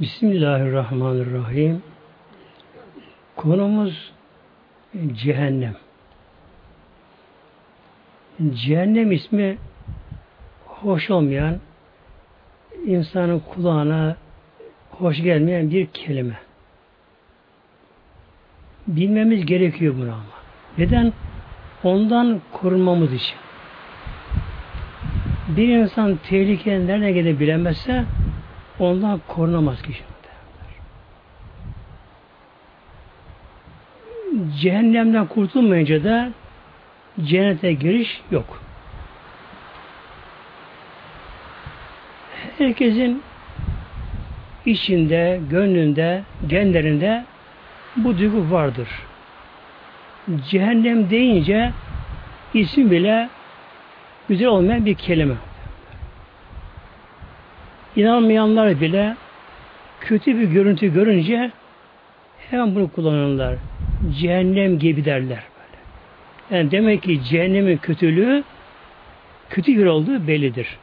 Bismillahirrahmanirrahim. Konumuz cehennem. Cehennem ismi hoş olmayan, insanın kulağına hoş gelmeyen bir kelime. Bilmemiz gerekiyor bunu ama. Neden? Ondan korunmamız için. Bir insan tehlikeye nereden geldiğini bilemezse ondan korunamaz kişi. Cehennemden kurtulmayınca da cennete giriş yok. Herkesin içinde, gönlünde, genlerinde bu duygu vardır. Cehennem deyince isim bile güzel olmayan bir kelime. İnanmayanlar bile kötü bir görüntü görünce hemen bunu kullanırlar. Cehennem gibi derler böyle. Yani demek ki cehennemin kötülüğü kötü bir olduğu bellidir.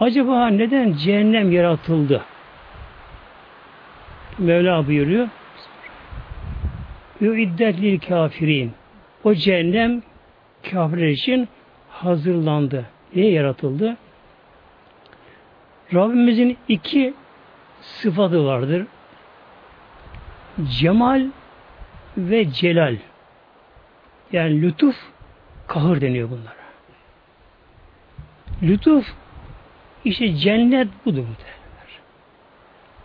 Acaba neden cehennem yaratıldı? Mevla buyuruyor. Üiddet lil kafirin. O cehennem kafirler için hazırlandı. Niye yaratıldı? Rabbimizin iki sıfatı vardır. Cemal ve celal. Yani lütuf, kahır deniyor bunlara. Lütuf, işte cennet budur.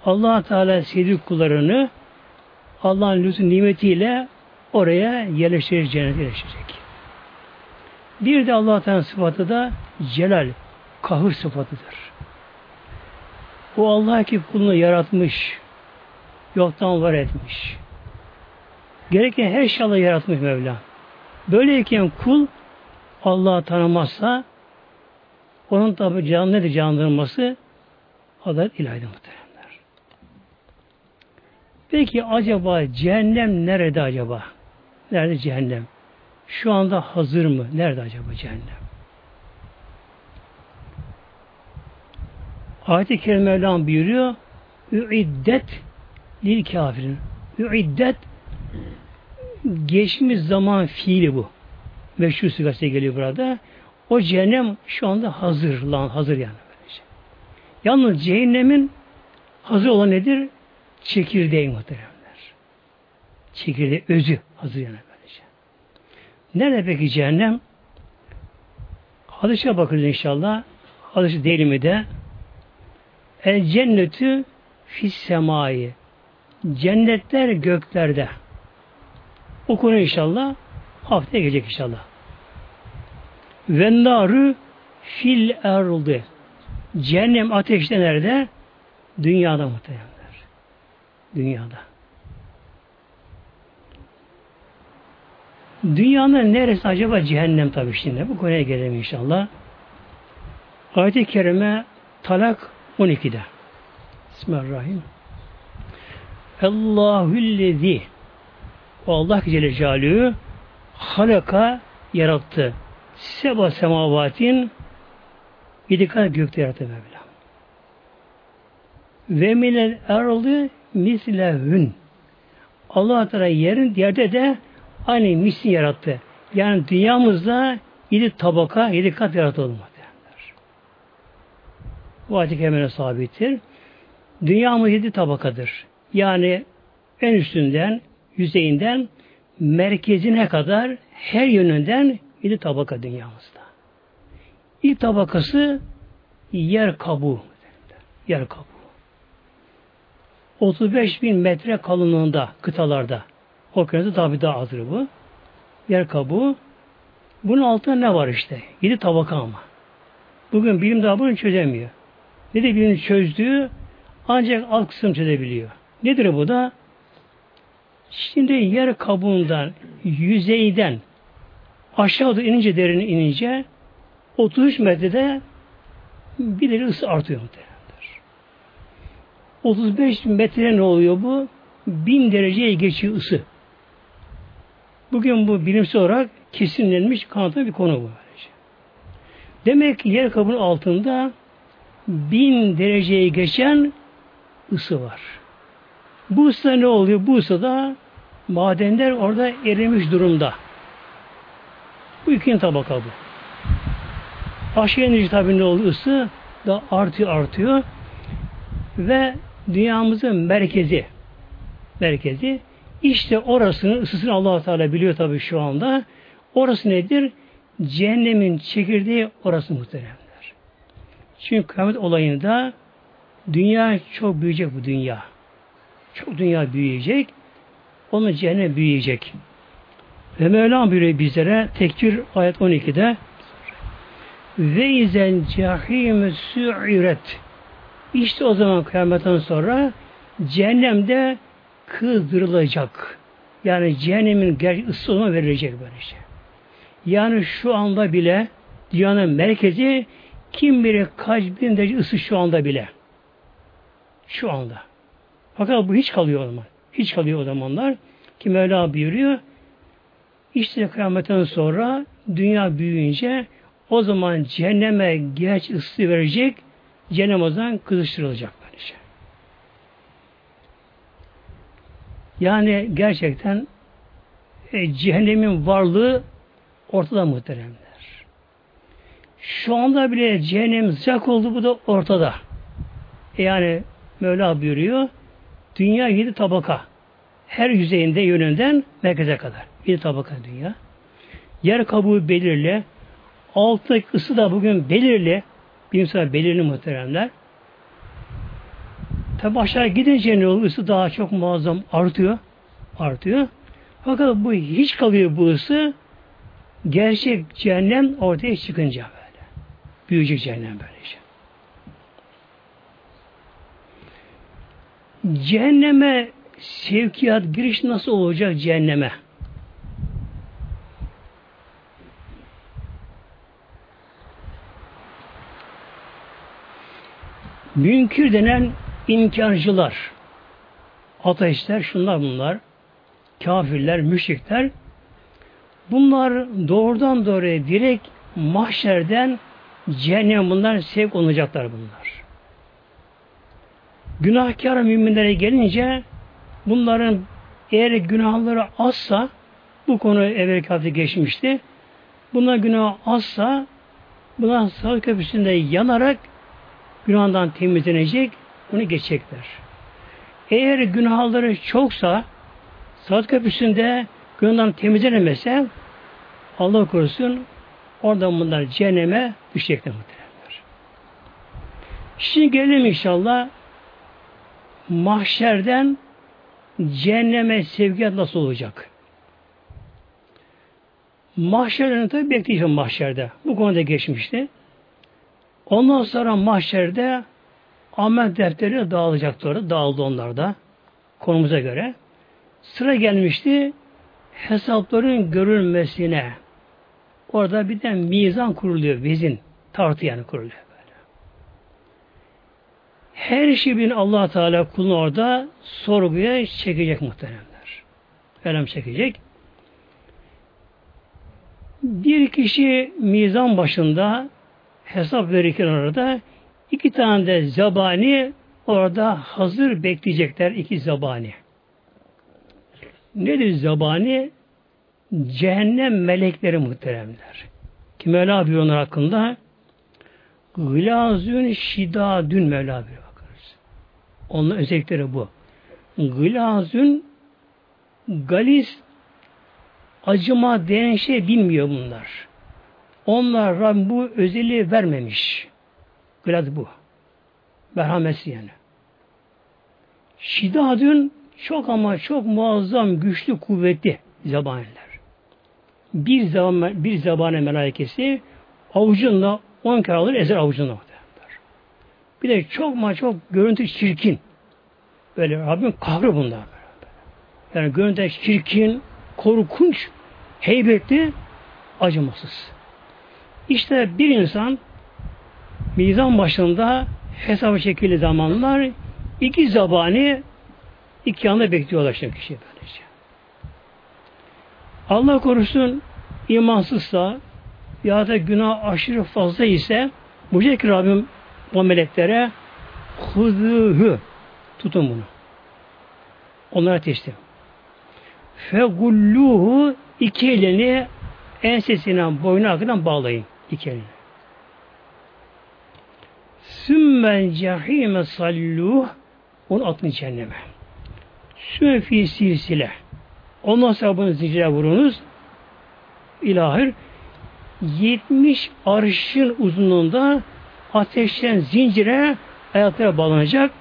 Allah-u Teala sevdiği kullarını Allah'ın lütfu nimetiyle oraya yerleştirecek, cennete yerleştirecek. Bir de Allah-u Teala'nın sıfatı da celal, kahır sıfatıdır. O Allah ki kulunu yaratmış, yoktan var etmiş. Gereken her şeyi Allah yaratmış Mevla. Böyleyken kul Allah'ı tanımazsa onun tabi cehenneme canlandırılması adalet ilahidir muhteremler. Peki acaba cehennem nerede acaba? Nerede cehennem? Şu anda hazır mı? Nerede acaba cehennem? Ayet-i Kerime Mevlam buyuruyor. Üiddet lil kafirin. Üiddet geçmiş zaman fiili bu. Meşhur sigası geliyor burada. O cehennem şu anda hazır yani. Yalnız cehennemin hazır olan nedir? Çekirdeği muhteremler. Çekirdeği özü hazır yani. Nerede peki cehennem? Hadise bakırız inşallah. Hadise değil mi de? El cennetü fis semai. Cennetler göklerde. O konu inşallah haftaya gelecek inşallah. Ve naru fil erdi. Cehennem ateşte nerede? Dünyada muhtemelenler. Dünyada. Dünyanın neresi acaba cehennem tabii şimdi. Bu konuya gelelim inşallah. Ayet-i Kerime Talak 12'de. Bismillahirrahmanirrahim. Allahüllezi. Allah Celle Celaluhu halaka yarattı. Seba semavatin 7 kat gökte yarattı Mevla. Ve minel erdi mislehün. Allah Teala yerin yerde de aynı misli yarattı. Yani dünyamızda 7 tabaka, 7 kat yaratıldı. Bu ayet-i kerimede sabittir. Dünyamız 7 tabakadır. Yani en üstünden, yüzeyinden, merkezine kadar her yönünden 7 tabaka dünyamızda. İlk tabakası yer kabuğu. Yer kabuğu. 35.000 metre kalınlığında, kıtalarda. Okyanusta tabi daha azdır bu. Yer kabuğu. Bunun altında ne var işte? 7 tabaka ama. Bugün bilim daha bunu çözemiyor. Ne de birinin çözdüğü ancak alt kısım çözebiliyor. Nedir bu da? Şimdi yer kabuğundan, yüzeyden aşağıda inince, derine inince 33 metrede bir derece ısı artıyor. 35 metre ne oluyor bu? 1000 dereceye geçiyor ısı. Bugün bu bilimsel olarak kesinlenmiş kanıtlı bir konu bu. Demek ki yer kabuğunun altında 1000 dereceyi geçen ısı var. Bu ısıda ne oluyor? Bu ısıda madenler orada erimiş durumda. Bu ikinci tabaka bu. Aşağı inince tabii ne oluyor? Isı da artıyor ve dünyamızın merkezi işte orasının ısısını Allah-u Teala biliyor tabii şu anda. Orası nedir? Cehennemin çekirdeği orası muhteremler. Çünkü kıyamet olayında dünya çok büyüyecek bu dünya. Çok dünya büyüyecek. Onun cehennem büyüyecek. Ve Mevlam buyuruyor bizlere Tekvir ayet 12'de ve izen cehîmü su'iret. İşte o zaman kıyametten sonra cehennemde kızdırılacak. Yani cehennemin gerçek ısısına verilecek böylece. Yani şu anda bile dünyanın merkezi kim bilir kaç bin derece ısı şu anda bile. Şu anda. Fakat bu hiç kalıyor o zaman. Hiç kalıyor o zamanlar. Ki Mevla buyuruyor. İşte kıyametten sonra dünya büyüyünce o zaman cehenneme gerçek ısı verecek. Cehennem o zaman kızıştırılacak böylece. Yani gerçekten cehennemin varlığı ortada muhteremler. Şu anda bile cehennem sıcak oldu, bu da ortada. Yani Mevla buyuruyor, dünya 7 tabaka. Her yüzeyinde yönünden merkeze kadar. 7 tabaka dünya. Yer kabuğu belirli. Alttaki ısı da bugün belirli. Bilimsel belirli muhteremler. Tabi aşağı gidince ne oluyor? Isı daha çok muazzam artıyor. Fakat bu hiç kalıyor bu ısı. Gerçek cehennem ortaya çıkınca böyle. Büyüyecek cehennem böylece. Cehenneme sevkiyat giriş nasıl olacak cehenneme? Münkir denen inkarcılar, ateistler, şunlar bunlar, kafirler, müşrikler, bunlar doğrudan doğruya direkt mahşerden cehennem bunlar sevk olacaklar bunlar. Günahkar müminlere gelince bunların eğer günahları azsa, bu konu evvelki hafta geçmişti, bunlar günah azsa bunlar Sırat Köprüsü'nde yanarak günahından temizlenecek, bunu geçecekler. Eğer günahları çoksa Sırat Köprüsü'nde günahdan temizlenemezse Allah korusun oradan bunlar cehenneme düşecekler muhtemelenler. Şimdi gelelim inşallah mahşerden cehenneme sevkiyat nasıl olacak? Mahşerden tabi bekleyeceğim mahşerde. Bu konuda geçmişti. Ondan sonra mahşerde amel defteri dağılacaktı orada. Dağıldı onlar da. Konumuza göre. Sıra gelmişti hesapların görülmesine. Orada bir de mizan kuruluyor. Vezin, tartı yani kuruluyor. Böyle. Her şey bin Allah Teala kulunu orada sorguya çekecek muhteremler. Elem çekecek. Bir kişi mizan başında hesap verirken orada 2 tane de zebani orada hazır bekleyecekler 2 zebani. Nedir zebani? Cehennem melekleri muhteremler. Ki Mevla buyuruyor onlar hakkında? Gılazün şidadün Mevla buyuruyor bakarız. Onun özellikleri bu. Gılazün galiz acıma denen şey bilmiyor bunlar. Onlar Rabbim bu özelliği vermemiş. Gılaz bu. Merhamesi yani. Şidadün çok ama çok muazzam, güçlü, kuvvetli zebaniler. Bir zebane melaikesi avucunla 10 kere alır, ezer avucunla. Bir de çok ama çok görüntü çirkin. Böyle Rabbim kahrı bunlar. Yani görüntü çirkin, korkunç, heybetli, acımasız. İşte bir insan mizan başında hesaba çekildiği zamanlar 2 zebani 2 yanda bekliyorlar şimdi kişi böylece. Allah korusun imansızsa ya da günah aşırı fazla ise bu şekilde Rabbim o meleklere huzûhû, tutun bunu. Onlara ateşti. Fegullûhû, iki elini ensesine, boynu arkadan bağlayın. İki elini. Sümme cehîme sallûh, onu atın cehenneme. Sümme fî silsile. Ondan sonra bunu zincire vurunuz. İlahir 70 arşın uzunluğunda ateşten zincire ayaklara bağlanacak.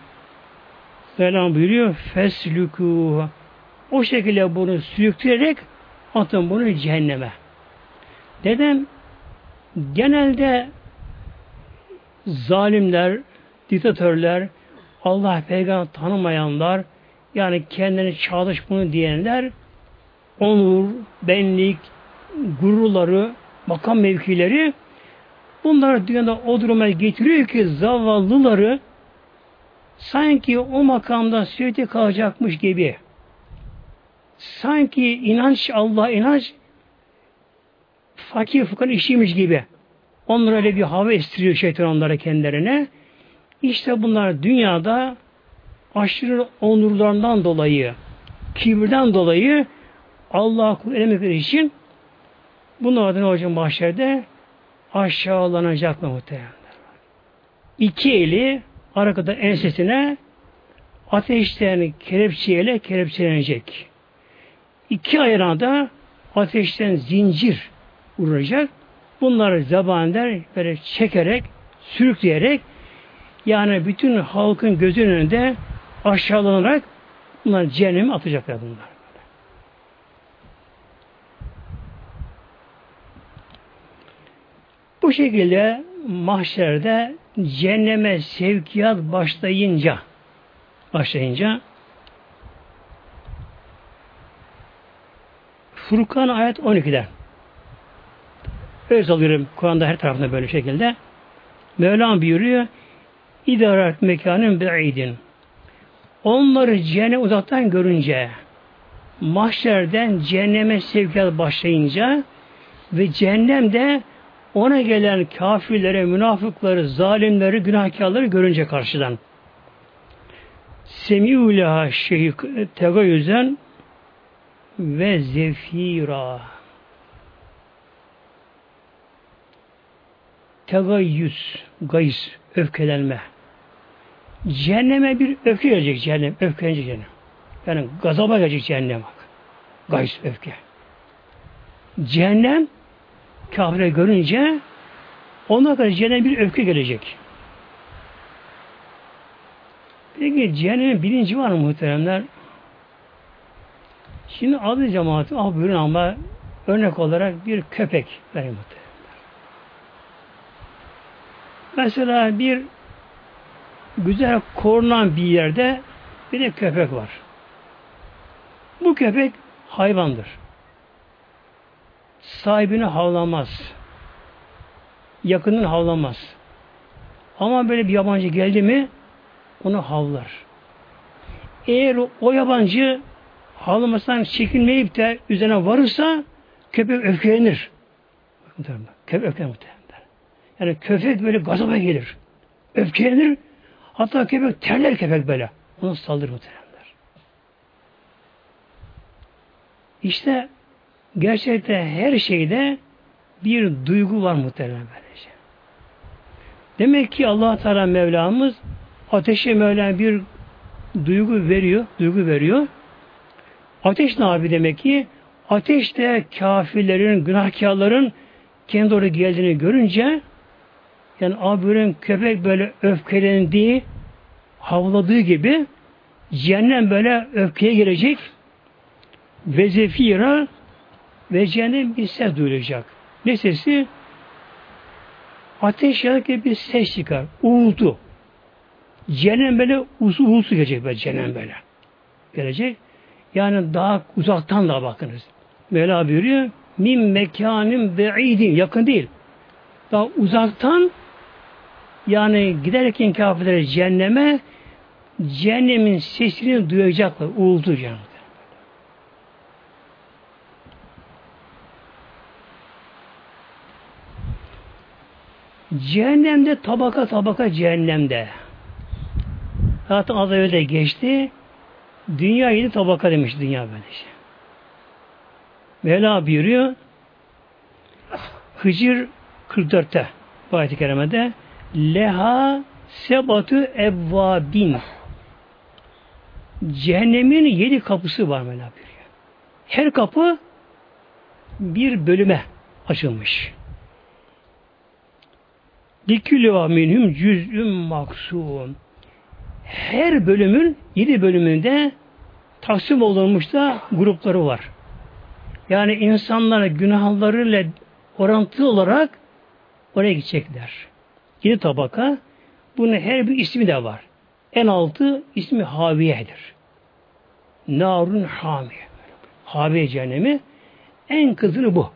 Selam buyuruyor. Feslükû. O şekilde bunu sürükleyerek atın bunu cehenneme. Dedem genelde zalimler, diktatörler, Allah peygamber tanımayanlar, yani kendini çağdaş bunu diyenler, onur, benlik, gururları, makam mevkileri, bunlar dünyada o duruma getiriyor ki zavallıları sanki o makamda sürekli kalacakmış gibi, sanki inanç, Allah inanç fakir fukan işiymiş gibi, onlara öyle bir hava estiriyor şeytan onlara kendilerine. İşte bunlar dünyada aşırı onurlarından dolayı, kibirden dolayı Allah'a kul edemedikleri için bunlar adına hocam mahşerde aşağılanacaklar muhtemelen. İki eli arkada ensesine ateşten kelepçeyle kelepçelenecek. İki ayağına da ateşten zincir vuracak. Bunları zabanlar böyle çekerek, sürükleyerek, yani bütün halkın gözünün önünde aşağılanarak bunlar cehenneme atacaklar bunlar. Bu şekilde mahşerde cehenneme sevkiyat başlayınca Furkan ayet 12'de öyle alıyorum Kur'an'da her tarafında böyle şekilde Mevlam buyuruyor İdare et mekanın be'idin. Onları cehenneme uzaktan görünce, mahşerden cehenneme sevkiyat başlayınca ve cehennemde ona gelen kafirlere, münafıkları, zalimleri, günahkarları görünce karşıdan. Semî'ûlâ şeyh tegayüzen ve zefîrâ. Tegayüz, gays, öfkelenme. Cehenneme bir öfke gelecek cehennem, öfkelenecek cehennem. Yani gazaba gelecek cehennem bak. Gays, öfke. Cehennem kafire görünce ona kadar cehenneme bir öfke gelecek. Peki cehennemin bilinci var mı muhteremler? Şimdi adı cemaati ah buyurun ama örnek olarak bir köpek vereyim muhteremler. Mesela bir güzel korunan bir yerde bir de köpek var. Bu köpek hayvandır. Sahibini havlamaz. Yakının havlamaz. Ama böyle bir yabancı geldi mi onu havlar. Eğer o yabancı havlamasından çekinmeyip de üzerine varırsa köpek öfkelenir. Köpek öfkelenir. Yani köpek böyle gazaba gelir. Öfkelenir. Hatta köpek terler köpek böyle. Onu saldırır o terler. İşte gerçekten her şeyde bir duygu var muhtemelen böylece. Demek ki Allah Teala Mevlamız ateşe Mevlam bir duygu veriyor. Ateş ne abi demek ki? Ateş de kafirlerin, günahkarların kendi oraya geldiğini görünce yani abinin köpek böyle öfkelendiği, havladığı gibi cehennem böyle öfkeye girecek ve zefira ve cehennem bir ses duyulacak. Ne sesi? Ateş yanarken bir ses çıkar. Uğultu. Cehennem böyle uğultu gelecek böyle. Cehennem böyle. Gelecek. Yani daha uzaktan daha bakınız. Mevla buyuruyor. Min mekânın be'idin. Yakın değil. Daha uzaktan yani giderken kafirlere cehenneme cehennemin sesini duyacaklar. Uğultu canım. Cehennemde tabaka tabaka cehennemde. Zaten az evvel geçti. Dünya 7 tabaka demiş dünya böylece. Mevla buyuruyor. Hicr 44'te bu ayet-i kerimede leha sebatu evvabin. Cehennemin 7 kapısı var Mevla buyuruyor. Her kapı bir bölüme açılmış. Likülüva minhum cüz'ün maksum. Her bölümün 7 bölümünde taksim olunmuş da grupları var. Yani insanlar günahlarıyla orantılı olarak oraya gidecekler. 7 tabaka. Bunun her bir ismi de var. En altı ismi Haviye'dir. Narun Hamiye. Haviye cehennemi. En kızını bu.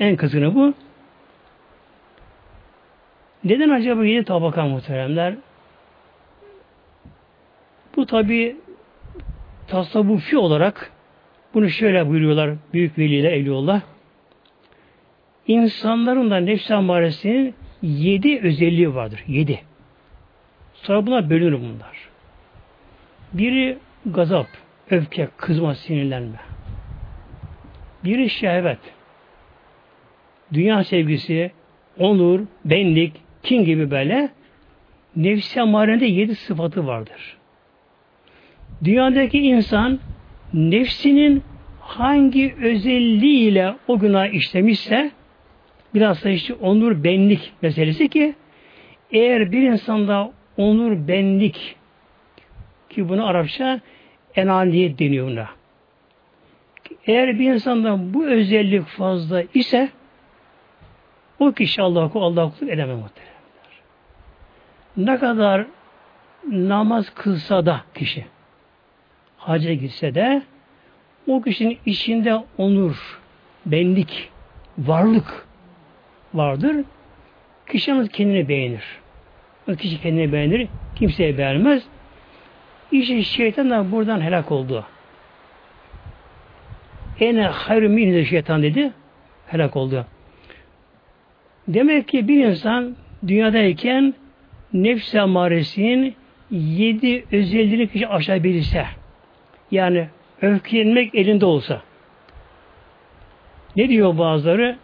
En kızını bu. Neden acaba 7 tabaka muhteremler? Bu tabi tasavvufi olarak bunu şöyle buyuruyorlar büyük veliler, evliyaullah. İnsanların da nefs-i ammaresinin 7 özelliği vardır. 7. Sonra buna bölünür bunlar. Biri gazap, öfke, kızma, sinirlenme. Biri şehvet, dünya sevgisi, onur, benlik, kin gibi böyle nefs-i ammarenin 7 sıfatı vardır. Dünyadaki insan nefsinin hangi özelliğiyle o günah işlemişse bilhassa işte onur benlik meselesi ki eğer bir insanda onur benlik ki bunu Arapça enaniyet deniyor buna. Eğer bir insanda bu özellik fazla ise o kişi Allah'a kulluk edemez muhtemelen. Ne kadar namaz kılsa da kişi hacca gitse de o kişinin içinde onur, benlik, varlık vardır. Kişi yalnız kendini beğenir. O kişi kendini beğenir, kimseye beğenmez. İşte şeytan da buradan helak oldu. Ene hayru minhu şeytan dedi, helak oldu. Demek ki bir insan dünyadayken nefs-i ammaresinin 7 özelliğini kişi aşabilirse, yani öfkelenmek elinde olsa. Ne diyor bazıları?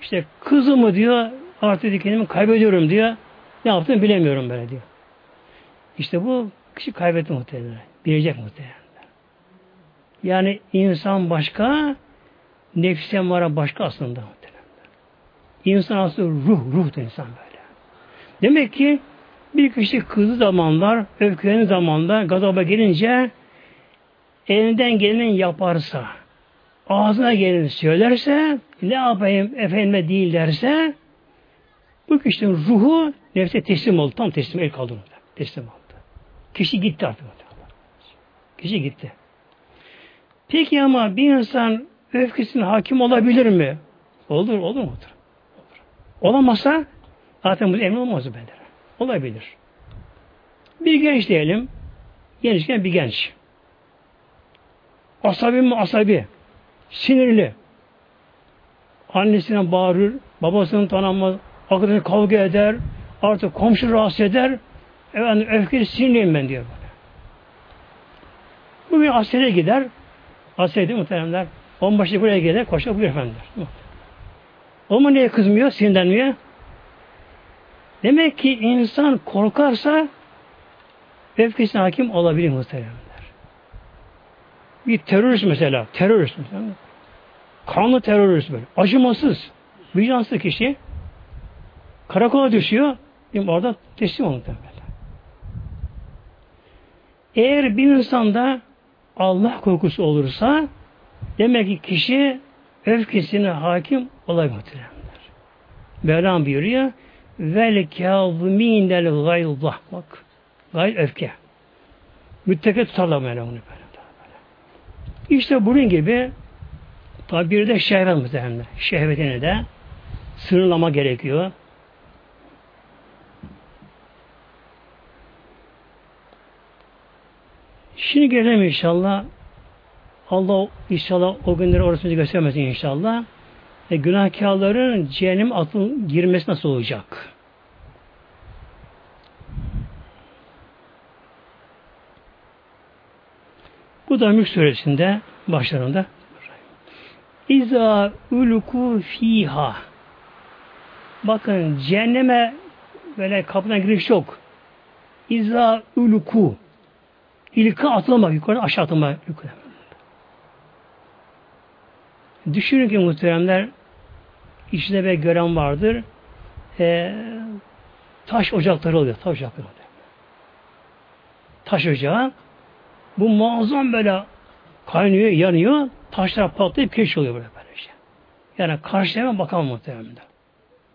İşte kızımı diyor, artık kendimi kaybediyorum diyor. Ne yaptığını bilemiyorum böyle diyor. İşte bu kişi kaybetti muhtemelen. Bilecek muhtemelen. Yani insan başka, nefsi amara başka aslında muhtemelen. İnsan aslında ruhtur insan böyle. Demek ki bir kişi kızı zamanlar, öfkelenin zamanlar, gazaba gelince elinden geleni yaparsa, ağzına geleni söylerse, ne yapayım efendime değil derse, bu kişinin ruhu nefse teslim oldu. Tam teslim, el kaldırdı. Teslim oldu. Kişi gitti artık. Kişi gitti. Peki ama bir insan öfkesine hakim olabilir mi? Olur mu? Olur. Olamazsa zaten bu emin olmaz bende. Olabilir. Bir genç diyelim. Gençken bir genç. Asabi mi asabi? Sinirli. Annesine bağırır, babasını tanımaz, arkadaşına kavga eder, artık komşu rahatsız eder, öfkeli sinirliyim ben diyor bana. Bugün askere gider, askere değil muhteremler, onbaşı buraya gelir, koşar buyur efendiler. O mu neye kızmıyor, sinirlenmiyor? Demek ki insan korkarsa öfkesine hakim olabilir muhteremler. Bir terörist mesela, kanlı terörist böyle, acımasız, vicdansız kişi karakola düşüyor, orada teslim olunur. Eğer bir insanda Allah korkusu olursa, demek ki kişi öfkesine hakim olabilir. Mevlam buyuruyor, vel kâzimînel gayzah. Bak, gayz öfke. Müttaki tutarlar Mevlam onu. İşte bunun gibi tabi bir de şehvet muhtemelen. Şehvetini de sınırlama gerekiyor. Şimdi gelelim inşallah. Allah inşallah o günleri orasını göstermesin inşallah. Günahkarların cehennem atıl girmesi nasıl olacak? Bu da Mülk Suresi'nde başlarında. İza uluku fiha. Bakın cehenneme böyle kapına giriş yok. İza uluku. İlka atılmak, yukarı aşağı atılmak. Düşünün ki muhteremler, içinde bir gören vardır. Taş ocakları oluyor. Taş ocakları oluyor. Taş ocağı. Bu muazzam böyle kaynıyor, yanıyor. Taşlar patlayıp keş oluyor böyle şey. Yani karşıya hemen bakalım muhtemelen.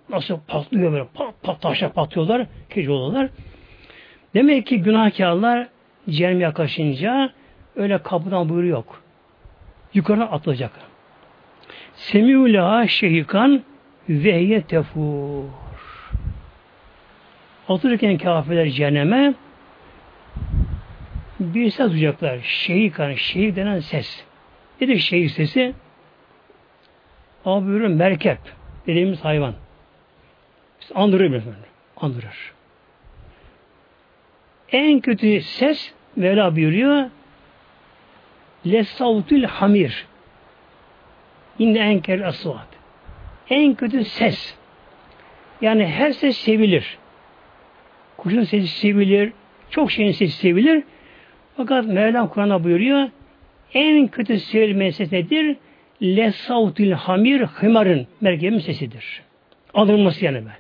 Nasıl patlıyor böyle. Taşlar patlıyorlar, keş oluyorlar. Demek ki günahkarlar cehenneme yaklaşınca öyle kapıdan buyruğu yok. Yukarıdan atılacak. Semi'uleha şehikan vehye tefur. Atılırken kafirler cehenneme bir ses duyacaklar. Şehikan, şehik denen ses. Nedir şehik sesi? Ama buyurun merkep dediğimiz hayvan. Andırır. En kötü ses Mevla buyuruyor. Lesavtül hamir. İnne enker asvat. En kötü ses. Yani her ses sevilir. Kuşun sesi sevilir. Çok şeyin sesi sevilir. Fakat Mevlam Kur'an'a buyuruyor. En kötü sevilmeyen ses nedir? Lesavtül hamir, hımarın merkebin sesidir. Anılması yani böyle.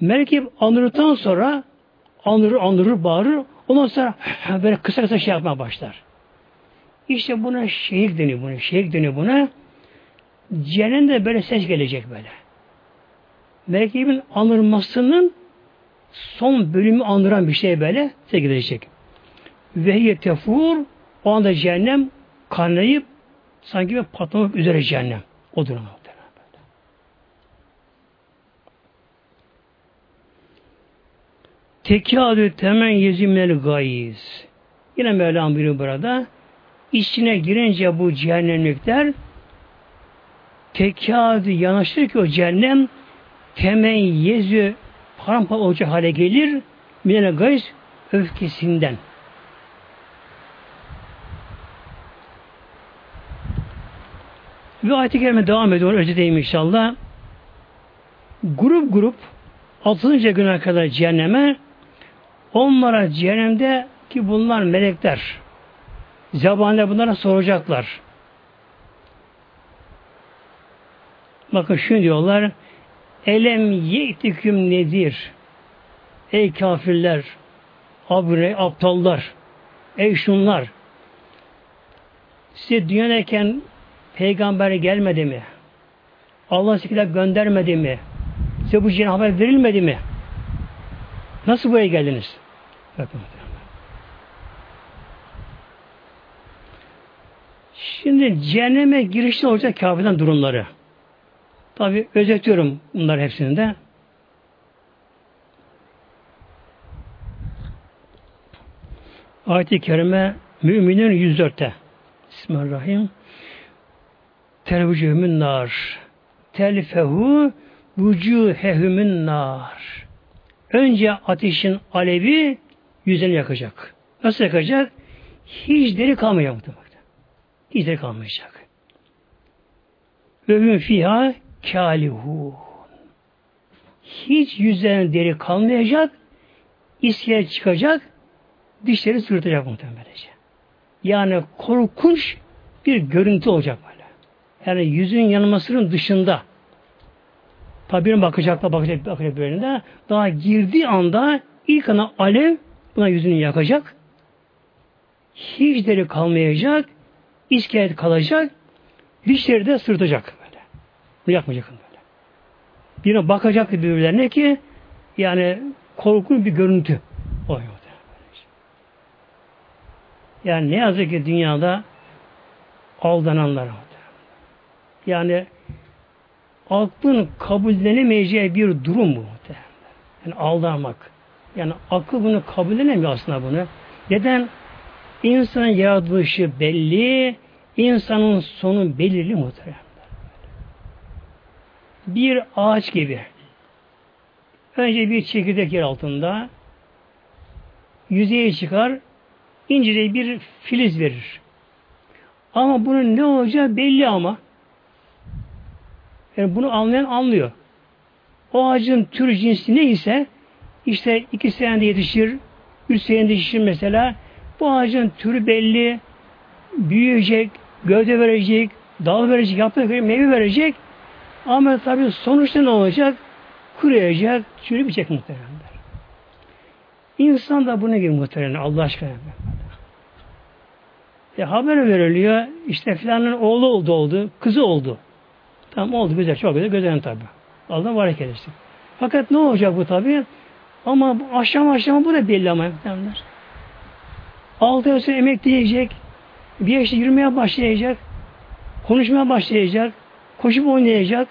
Merkep anırtan sonra anırır, bağırır. Ondan sonra böyle kısa şey yapmaya başlar. İşte buna şehir dönüyor buna. Cehennemde böyle ses gelecek böyle. Merkebin anırmasının son bölümü andıran bir şey böyle ses gelecek. Vehye tefur, o anda cehennem kanayıp sanki bir patlamak üzere cehennem. O durumda. Tekâdü temeyyüzü minel gayyiz. Yine Mevlam buyuruyor burada. İçine girince bu cehennemlikler tekâdü yanaştır ki o cehennem temeyyüzü paramparça olacak hale gelir. Minel gayyiz öfkesinden. Ve ayet-i kerime devam ediyor. Önce deyim inşallah. Grup grup atılınca güne kadar cehenneme, onlara cehennemde ki bunlar melekler. Zebaniler bunlara soracaklar. Bakın şunu diyorlar. Elem ye'tiküm nedir? Ey kafirler, aptallar, ey şunlar. Size dünyadayken peygamber gelmedi mi? Allah size kitap göndermedi mi? Size bu cehenneme haber verilmedi mi? Nasıl buraya geldiniz? Şimdi cehenneme girişte olacak kafirlerin durumları. Tabi özetiyorum bunların hepsini de. Ayet-i Kerime Müminun 104'te. Bismillahirrahmanirrahim. Tervücühümün nar. Telfehu vücûhehümün nar. Önce ateşin alevi yüzlerini yakacak. Nasıl yakacak? Hiç deri kalmayacak. Hiç deri kalmayacak. Ve hüm fîhâ kâlihûn. Hiç yüzlerine deri kalmayacak. İskele çıkacak. Dişleri sırıtacak muhtemelece. Yani korkunç bir görüntü olacak böyle. Yani yüzün yanmasının dışında. Tabi bakacak birine. Daha girdiği anda ilk ana alev buna yüzünü yakacak. Hiç deri kalmayacak. İskelet kalacak. Dişleri de sırtacak böyle. Bunu yakmayacak böyle. Birine bakacak birbirlerine ki yani korkunç bir görüntü. Yani ne yazık ki dünyada aldananlar. Yani aklın kabullenemeyeceği bir durum bu. Yani aldanmak. Yani akıl bunu kabullenemiyor aslında bunu. Neden? İnsanın yaratılışı belli, insanın sonu belirli muhtemelen. Bir ağaç gibi. Önce bir çekirdek yer altında yüzeye çıkar, incirde bir filiz verir. Ama bunun ne olacağı belli ama. Yani bunu anlayan anlıyor. O ağacın tür cinsi neyse işte 2 senede yetişir, 3 senede yetişir mesela. Bu ağacın türü belli, büyüyecek, gövde verecek, dal verecek, yaprak verecek, meyve verecek. Ama tabii sonuçta ne olacak? Kuruyacak, çürümeyecek muhtemelen. İnsan da buna gibi muhtemelen Allah aşkına. Haber veriliyor, işte filanın oğlu oldu, kızı oldu. Tamam oldu, güzel, çok güzel, gözlerim tabii. Allah mübarek eylesin. Fakat ne olacak bu tabii? Ama aşama bu da belli ama muhtemelenler. 6 ay sonra emekleyecek, bir yaşta yürümeye başlayacak, konuşmaya başlayacak, koşup oynayacak,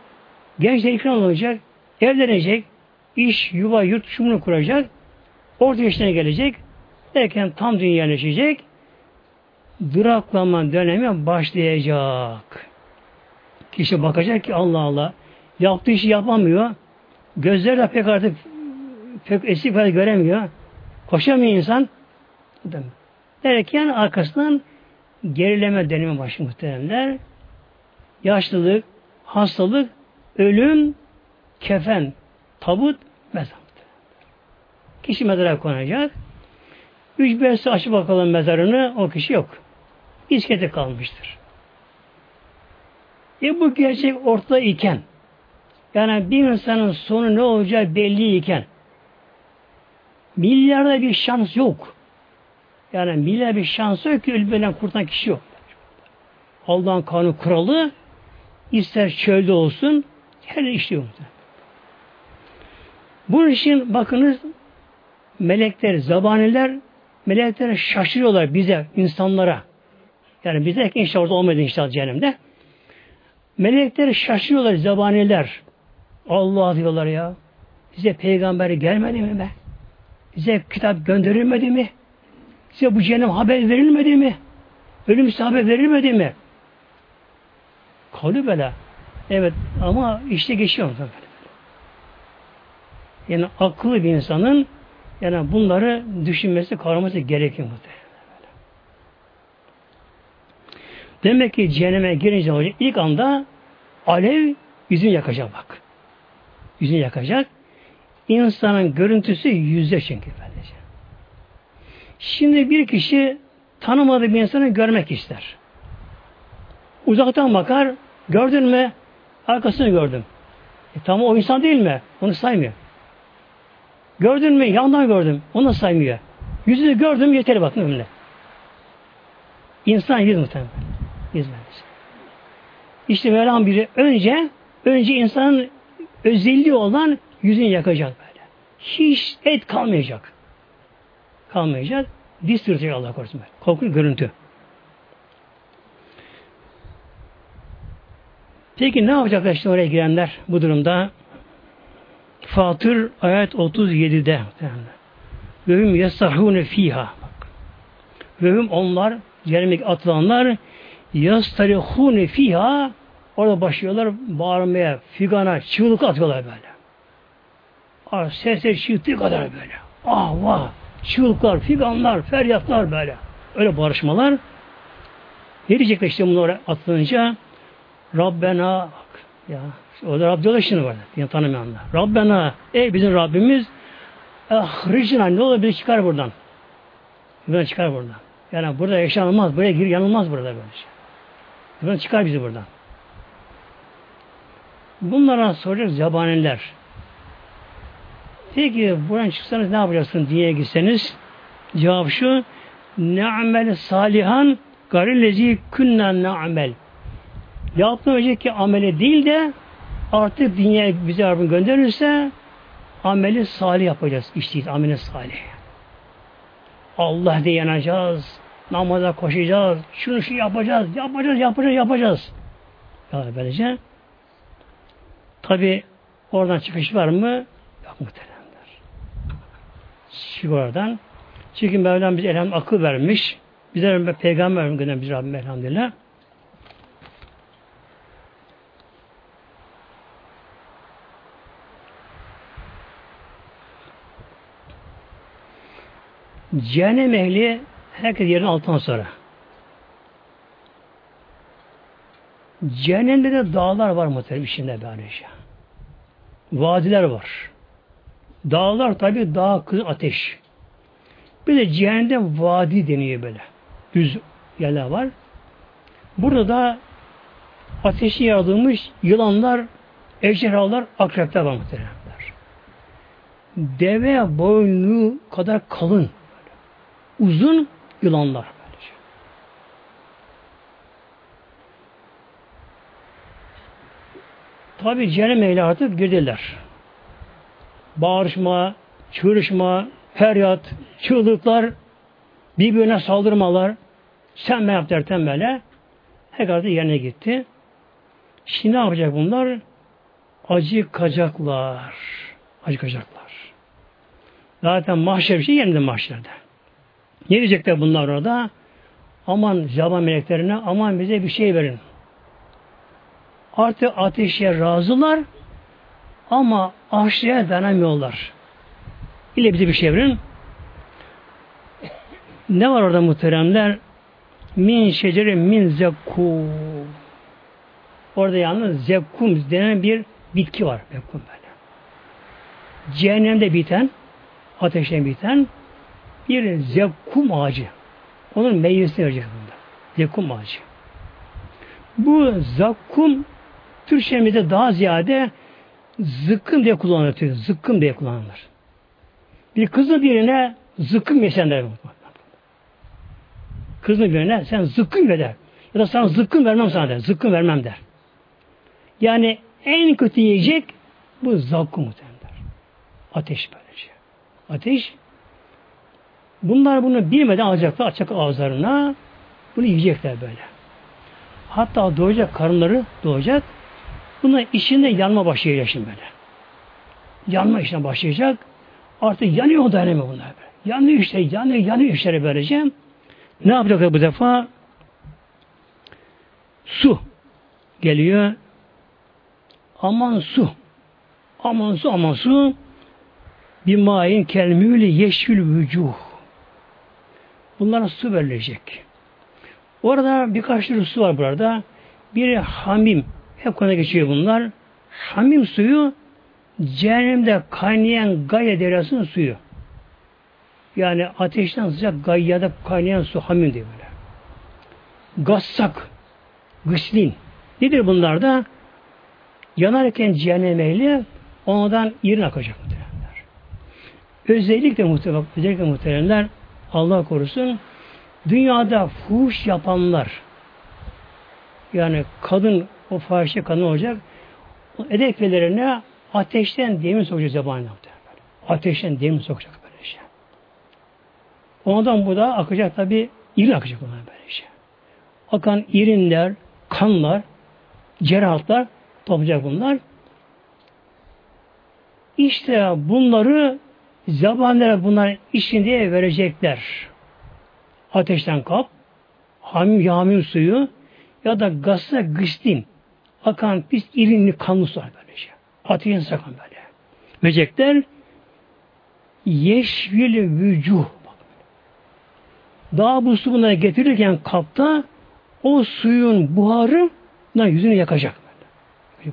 gençler ikram olacak, evlenecek, iş, yuva, yurt, şumunu kuracak, orta yaşına gelecek, derken tam dünyaya yaşayacak, duraklama dönemi başlayacak. Kişi bakacak ki Allah Allah, yaptığı işi yapamıyor, gözleri de pek artık eski kadar göremiyor, koşamıyor insan. Derken arkasından gerileme dönemi başlıyor muhteremler. Yaşlılık, hastalık, ölüm, kefen, tabut, mezar. Kişi mezara konacak. 3-5 açıp bakalım mezarını, o kişi yok. İskete kalmıştır. Bu gerçek ortada iken, yani bir insanın sonu ne olacağı belli iken, milyarda bir şans yok. Yani milyarda bir şans yok ki ölümden kurtulan kişi yok. Allah'ın kanunu kuralı, ister çölde olsun, her işliyor. Bunun için bakınız, melekler, zabaniler, meleklere şaşırıyorlar bize, insanlara. Yani bize inşallah orada olmadı inşallah cehennemde. Melekler şaşırıyorlar, zabaniler. Allah diyorlar ya, bize peygamber gelmedi mi be? Bize kitap gönderilmedi mi? Size bu cehennem haber verilmedi mi? Ölüm size haber verilmedi mi? Kalı bela. Evet ama işte geçiyor. Yani akıllı bir insanın yani bunları düşünmesi, kavraması gerekiyor. Demek ki cehenneme girince olacak. İlk anda alev yüzünü yakacak bak. Yüzünü yakacak. İnsanın görüntüsü yüzde çünkü bence. Şimdi bir kişi tanımadığı bir insanı görmek ister. Uzaktan bakar, gördün mü? Arkasını gördüm. Tamam o insan değil mi? Onu saymıyor. Gördün mü? Yandan gördüm. Onu da saymıyor. Yüzünü gördüm yeter bakın önüne. İnsan yüz muhtemelen. Yüz bence. İşte Mevlam biri önce insanın özelliği olan yüzünü yakacak böyle. Hiç et kalmayacak. Kalmayacak. Diz sürtecek Allah korusun. Korkunç görüntü. Peki ne yapacaklar işte oraya girenler bu durumda? Fatır ayet 37'de. Vehüm yastahune fiha. Vehüm onlar, cehenneme atılanlar yastahune fiha. Orada başlıyorlar bağırmaya, figana, çığlık atıyorlar böyle. Sesler çıktığı kadar böyle. Ah vah. Çığlıklar, figanlar, feryatlar böyle. Öyle barışmalar. Gelecekler işte bunlara atılınca Rabbena ya o da Rab diyorlar şimdi var. Yani tanımayanlar. Rabbena ey bizim Rabbimiz ahricna ne olur bizi çıkar buradan. Buradan çıkar buradan. Yani burada yaşanılmaz. Buraya gir yanılmaz burada böyle şey. Buradan çıkar bizi buradan. Bunlara soracak zabaniler. Peki buradan çıksanız ne yapacaksınız diye gitseniz cevap şu ne'amel salihan garillezi künnen ne'amel yaptığım önceki ameli değil de artık dünyaya bize Rabbim gönderirse ameli salih yapacağız. İşte ameli salih. Allah diye yanacağız. Namaza koşacağız. Şunu şu yapacağız. Ya böylece tabi oradan çıkış var mı? Yok muhtemelen. Şuradan. Çünkü Mevlam bize elhamdülillah akıl vermiş. Bize peygamber göndermiş Rabbim elhamdülillah. Cehennem ehli Herkes yerini aldıktan sonra. Cehennemde de dağlar var muhtemelen içinde böylece. Vadiler var. Dağlar tabi dağ, kız, ateş. Bir de cehennemde vadi deniyor böyle. Düz yerler var. Burada da ateşi yaratılmış yılanlar, ejderhalar, akrepler var muhtemelen. Deve boynu kadar kalın. Böyle. Uzun yılanlar. Böylece. Tabi cehennemle artık girdiler. Bağırışma, çığırışma, feryat, çığlıklar, birbirine saldırmalar, sen ne yap derken böyle, herkese yerine gitti. Şimdi ne yapacak bunlar? Acıkacaklar. Acıkacaklar. Zaten mahşer bir şey yeniden mahşerde. Ne diyecekler bunlar orada? Aman zaman meleklerine, aman bize bir şey verin. Artık ateşe razılar ama aşırıya dayanamıyorlar. İle bize bir şey verin. Ne var orada muhteremler? Min şeceri min zekkum. Orada yalnız zekkum denen bir bitki var. Zekkum böyle. Cehennemde biten, ateşten biten bir zekkum ağacı. Onun meyvesini verecek bunda. Zekkum ağacı. Bu zakkum Türkçemizde daha ziyade zıkkım diye kullanılıyor. Zıkkım diye kullanılır. Bir kızın birine zıkkım yesen der. Kızın birine sen zıkkım ver der. Ya da sana zıkkım vermem sana der. Zıkkım vermem der. Yani en kötü yiyecek bu zakkum der. Ateş böylece. Ateş. Bunlar bunu bilmeden alacaklar. Açacak ağızlarına. Bunu yiyecekler böyle. Hatta doğacak. Karınları doğacak. Bunun içinde yanma başlayacak şimdi böyle. Yanma işine başlayacak. Artık yanıyor dayanamıyor bunlar. Yanıyor işte, yanıyor işleri böylece. Ne yapacaklar bu defa? Su geliyor. Aman su. Aman su, aman su. Bir mayin kelmüyle yeşil vücuh. Bunlara su verilecek. Orada birkaç tür su var burada. Biri hamim. Hep konuda geçiyor bunlar. Hamim suyu cehennemde kaynayan Gayya deresinin suyu. Yani ateşten sıcak Gayya'da kaynayan su hamim diye böyle. Gassak, gıslin. Nedir bunlar da? Yanarken cehennemeyle ondan irin akacak muhteremler. Özellikle muhteremler Allah korusun dünyada fuhuş yapanlar yani kadın o fahişe kadın olacak edeklerine ateşten demir sokacak zamanında. Ateşten demir sokacak böyle şey. Ondan bu da akacak tabi irin akacak ona böyle şey. Akan irinler, kanlar, cerahatlar toplayacak bunlar. İşte bunları zamanlara bunların içinde verecekler. Ateşten kap, hamim suyu ya da gazla gıçtin akan pis irinli kanlı sular böyle şey. Ateşin sakın böyle. Verecekler yeşil vücuh. Daha bu su bunlara getirirken kapta o suyun buharı yüzünü yakacak.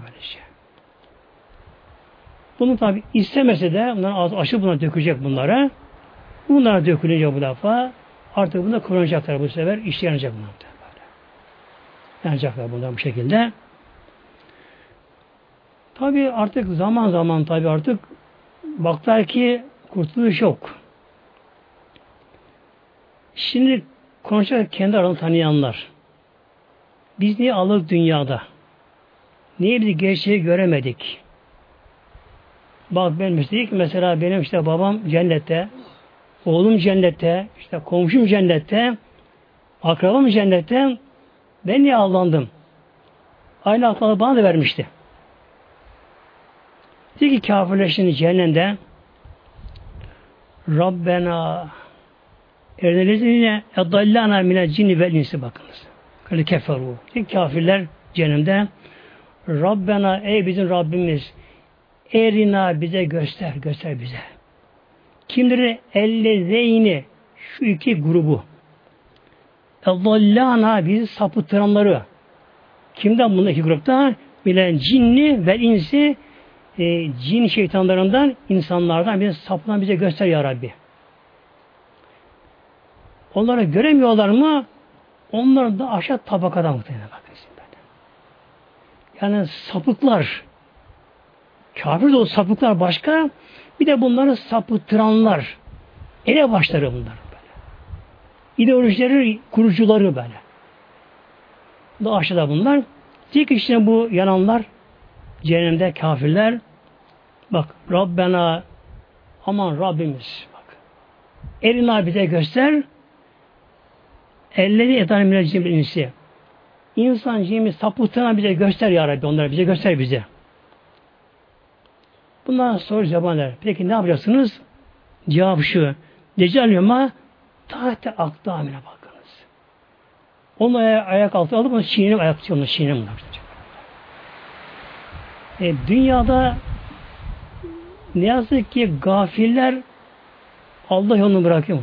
Böylece. Bunu tabi istemese de bunlar aşı buna dökecek bunlara. Bunlar dökülecek bu defa. Artık bunda kullanacaklar bu sefer. İşte yanacak bunlar. Yanacaklar bunlar bu şekilde. Tabi artık zaman zaman tabi artık baktılar ki kurtuluş yok. Şimdi konuşacak kendi aralarını tanıyanlar. Biz niye aldık dünyada? Niye biz gerçeği göremedik? Bak ben mesela benim işte babam cennette, oğlum cennette, işte komşum cennette, akrabam cennette, ben niye aldandım? Aynı aklı bana da vermişti. Diyor ki kafirleştiğinde cehennemde Rabbena ernelezine edallana minel cinni vel insi bakınız. Kale keferu. Diyor ki kafirler cehennemde Rabbena ey bizim Rabbimiz erina bize göster bize. Kimdir? Ellezeyni şu iki grubu Dallana bizi sapıttıranları. Kimden bunlar iki grupta? Bilen cinni ve insi cin şeytanlarından, insanlardan bizi sapılan bize göster ya Rabbi. Onları göremiyorlar mı? Onlar da aşağı tabakadan muhtemelen bakın. Yani sapıklar, kafir de o sapıklar başka, bir de bunları sapıttıranlar, elebaşları bunlar böyle. İdeolojileri kurucuları böyle. Daha aşağıda bunlar. Tek işte bu yananlar, cehennemde kafirler. Bak Rabbena, aman Rabbimiz bak. Erina bize göster. Elleri etan minel insi. İnsan cihimi sapıttığına bize göster ya Rabbi, onlara bize göster bize. Bundan sonra cebaneler. Peki ne yapacaksınız? Cevap şu. Decalüma tahte akdamine bakınız. Onu ayak altına alıp onu çiğnelim, ayak çiğnelim, çiğnelim. Dünyada ne yazık ki gafiller Allah yolunu bırakıyor.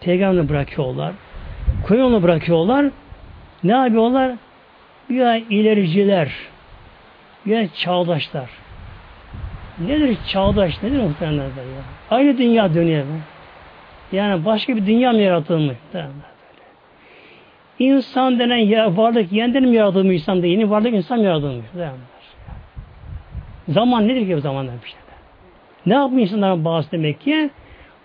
Peygamber'ini bırakıyorlar. Koyunu bırakıyorlar. Ne yapıyorlar? Ya ilericiler, ya çağdaşlar. Nedir çağdaş? Nedir muhtemelenler? Aynı dünya dönüyor. Yani başka bir dünya mı yaratılmış? İnsan denen ya, varlık yeniden mi yaratılmış insan değil? Yeni varlık insan mı yaratılmış? Zaman nedir ki bu zamanlar bir şeyler? Ne yapmış insanların bazı demek ki?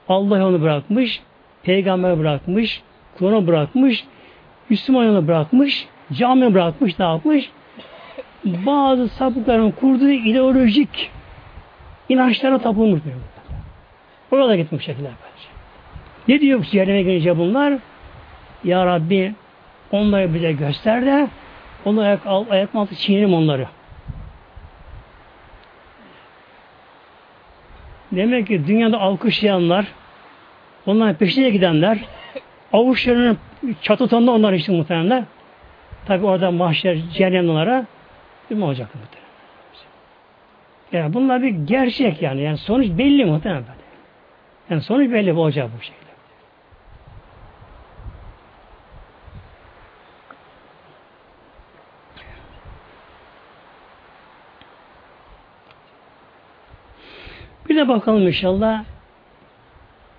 Allah onu bırakmış, Peygamber bırakmış, Kur'an'ı bırakmış, Müslümanını bırakmış, camiyi bırakmış, ne yapmış? Bazı sapıkların kurduğu ideolojik inançlara tapılmış. Orada gitmiş şekiller bence. Ne diyor ki yerine gelince bunlar? Ya Rabbi onları bize göster de onu ayak altı çiğnelim onları. Demek ki dünyada alkışlayanlar, onların peşine gidenler, avuçlarının çatıtanlar onlar işte muhtemelenler. Tabi orada mahşer cehennemlere değil mi olacak muhtemelen? Yani bunlar bir gerçek yani. Yani sonuç belli muhtemelen. Yani sonuç belli olacak bu şekilde. Bir de bakalım inşallah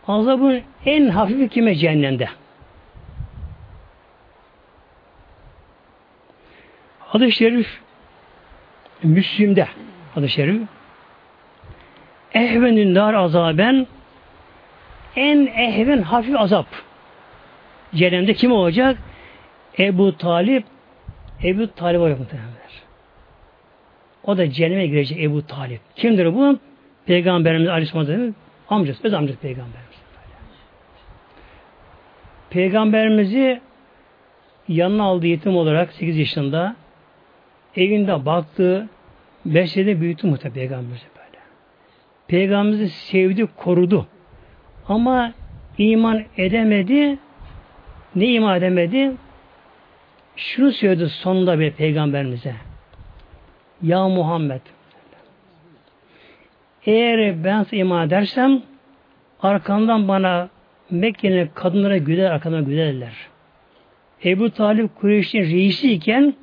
azabın en hafifi kime cehennemde? Hadis-i şerif Müslim'de hadis-i şerif ehvenün nar azaben en ehven hafif azap cehennemde kim olacak? Ebu Talib olacak muhtemelen. O da cehenneme girecek Ebu Talib. Kimdir bu? Peygamberimiz Aleyhisselam amcası, öz amcası Peygamberimiz. Peygamberimizi yanına aldığı yetim olarak 8 yaşında evinde baktı, besledi, büyüttü muhtemelen Peygamberimizi böyle. Peygamberimizi sevdi, korudu. Ama iman edemedi. Ne iman edemedi? Şunu söyledi sonunda bir Peygamberimize. Ya Muhammed, eğer ben size iman edersem arkandan bana Mekke'nin kadınlara güler, arkandan gülerler. Ebu Talib Kureyş'in reisiyken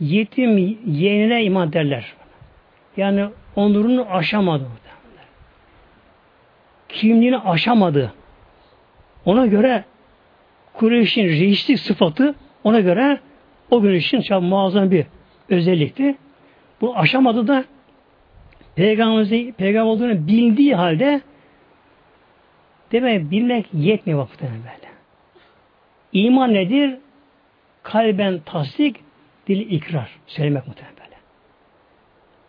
yetim yeğenine iman derler. Yani onurunu aşamadı. Kimliğini aşamadı. Ona göre Kureyş'in reislik sıfatı ona göre o gün için muazzam bir özellikti. Bu aşamadı da peygamber olduğunu bildiği halde demek bilmek yetmiyor vaktinden böyle. İman nedir? Kalben tasdik, dili ikrar. Söylemek muhtemelen böyle.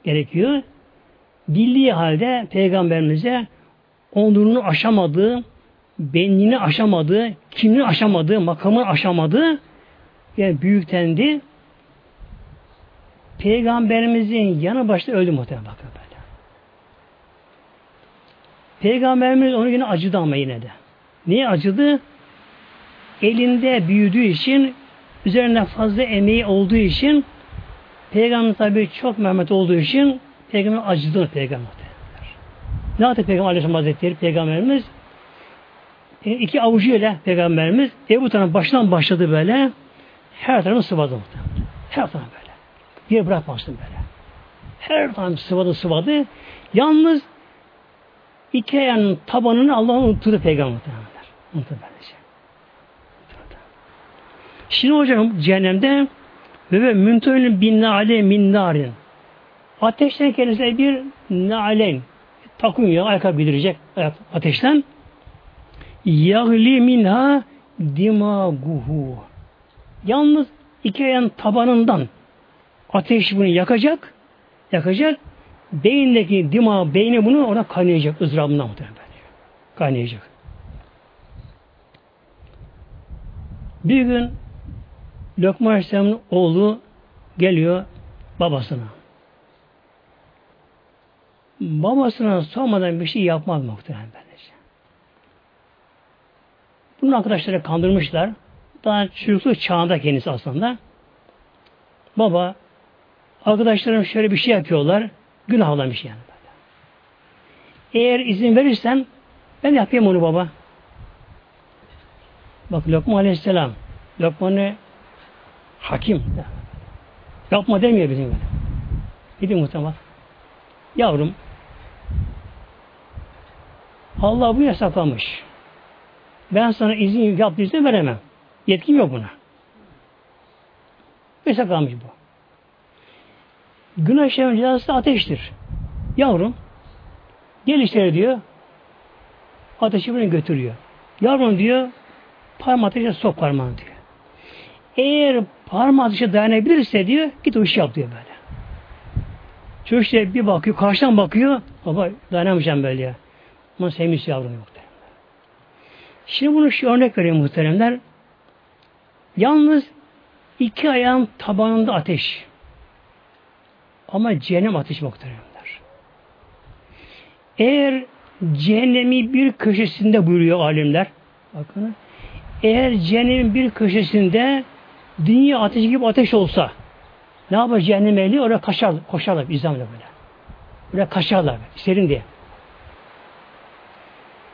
Gerekiyor. Bildiği halde Peygamberimize onurunu aşamadığı, benliğini aşamadığı, kimliğini aşamadığı, makamını aşamadığı yani büyüktendi. Peygamberimizin yanı başta öldü muhtemelen bakın böyle. Peygamberimiz onu yine acıdı ama yine de. Niye acıdı? Elinde büyüdüğü için, üzerinde fazla emeği olduğu için, Peygamber tabi çok merhametli olduğu için Peygamber acıdı Peygamber. Ne yaptı Peygamber Aleyhisselam Hazretleri Peygamberimiz? iki avucuyla Peygamberimiz Ebu Talib'in başından başladı böyle. Her tarafını sıvadı muhtemelen. Her tarafını böyle. Yer bırakmasın böyle. Her tarafını sıvadı. Yalnız iki ayağının tabanını Allah'ın unutturdu Peygamberler. Unuttu böylece. Şimdi hocam cehennemde ve müntönün bin nâle min nârin. Ateşten kendisine bir nâlen takvim ayakkabı bildirecek ateşten. Yâgli minha dimâguhu. Yalnız iki ayağın tabanından ateş bunu yakacak. Beyindeki dimağ, beyni bunu ona kaynayacak. Izrabından muhtemelen. Kaynayacak. Bir gün Lokman Aleyhisselam'ın oğlu geliyor babasına. Babasına sormadan bir şey yapmaz muhtemelen. Bunun arkadaşları kandırmışlar. Daha çocukluk çağında kendisi aslında. Baba, arkadaşlarım şöyle bir şey yapıyorlar. Günah olan bir şey yani. Eğer izin verirsen ben yapayım onu baba. Bak Lokman Aleyhisselam. Lokman'ı hakim. Yapma demiyor bizim böyle. Gidin muhtemelen. Yavrum, Allah bunu yasaklamış. Ben sana izin yaptıysa veremem. Yetkim yok buna. Yasaklamış bu. Günah işlemenin cezası ateştir. Yavrum, gel içeri diyor. Ateşi bunu götürüyor. Yavrum diyor, parmağı ateşe sok parmağını diyor. Eğer parmağı ateşe dayanabilirse diyor, git o işi yap diyor böyle. Çocuk işte bir bakıyor, karşıdan bakıyor. Baba dayanamayacağım böyle ya. Ama sevmiş yavrum muhteremler. Şimdi bunu şu örnek vereyim muhteremler. Yalnız iki ayağın tabanında ateş. Ama cehennem ateşi muhteremler. Eğer cehennemi bir köşesinde buyuruyor alimler. Bakın. Eğer cehennemin bir köşesinde dünya ateşi gibi ateş olsa ne yapar cehennem ehli? Oraya koşarlar izamla böyle. Oraya kaçarlar serin diye.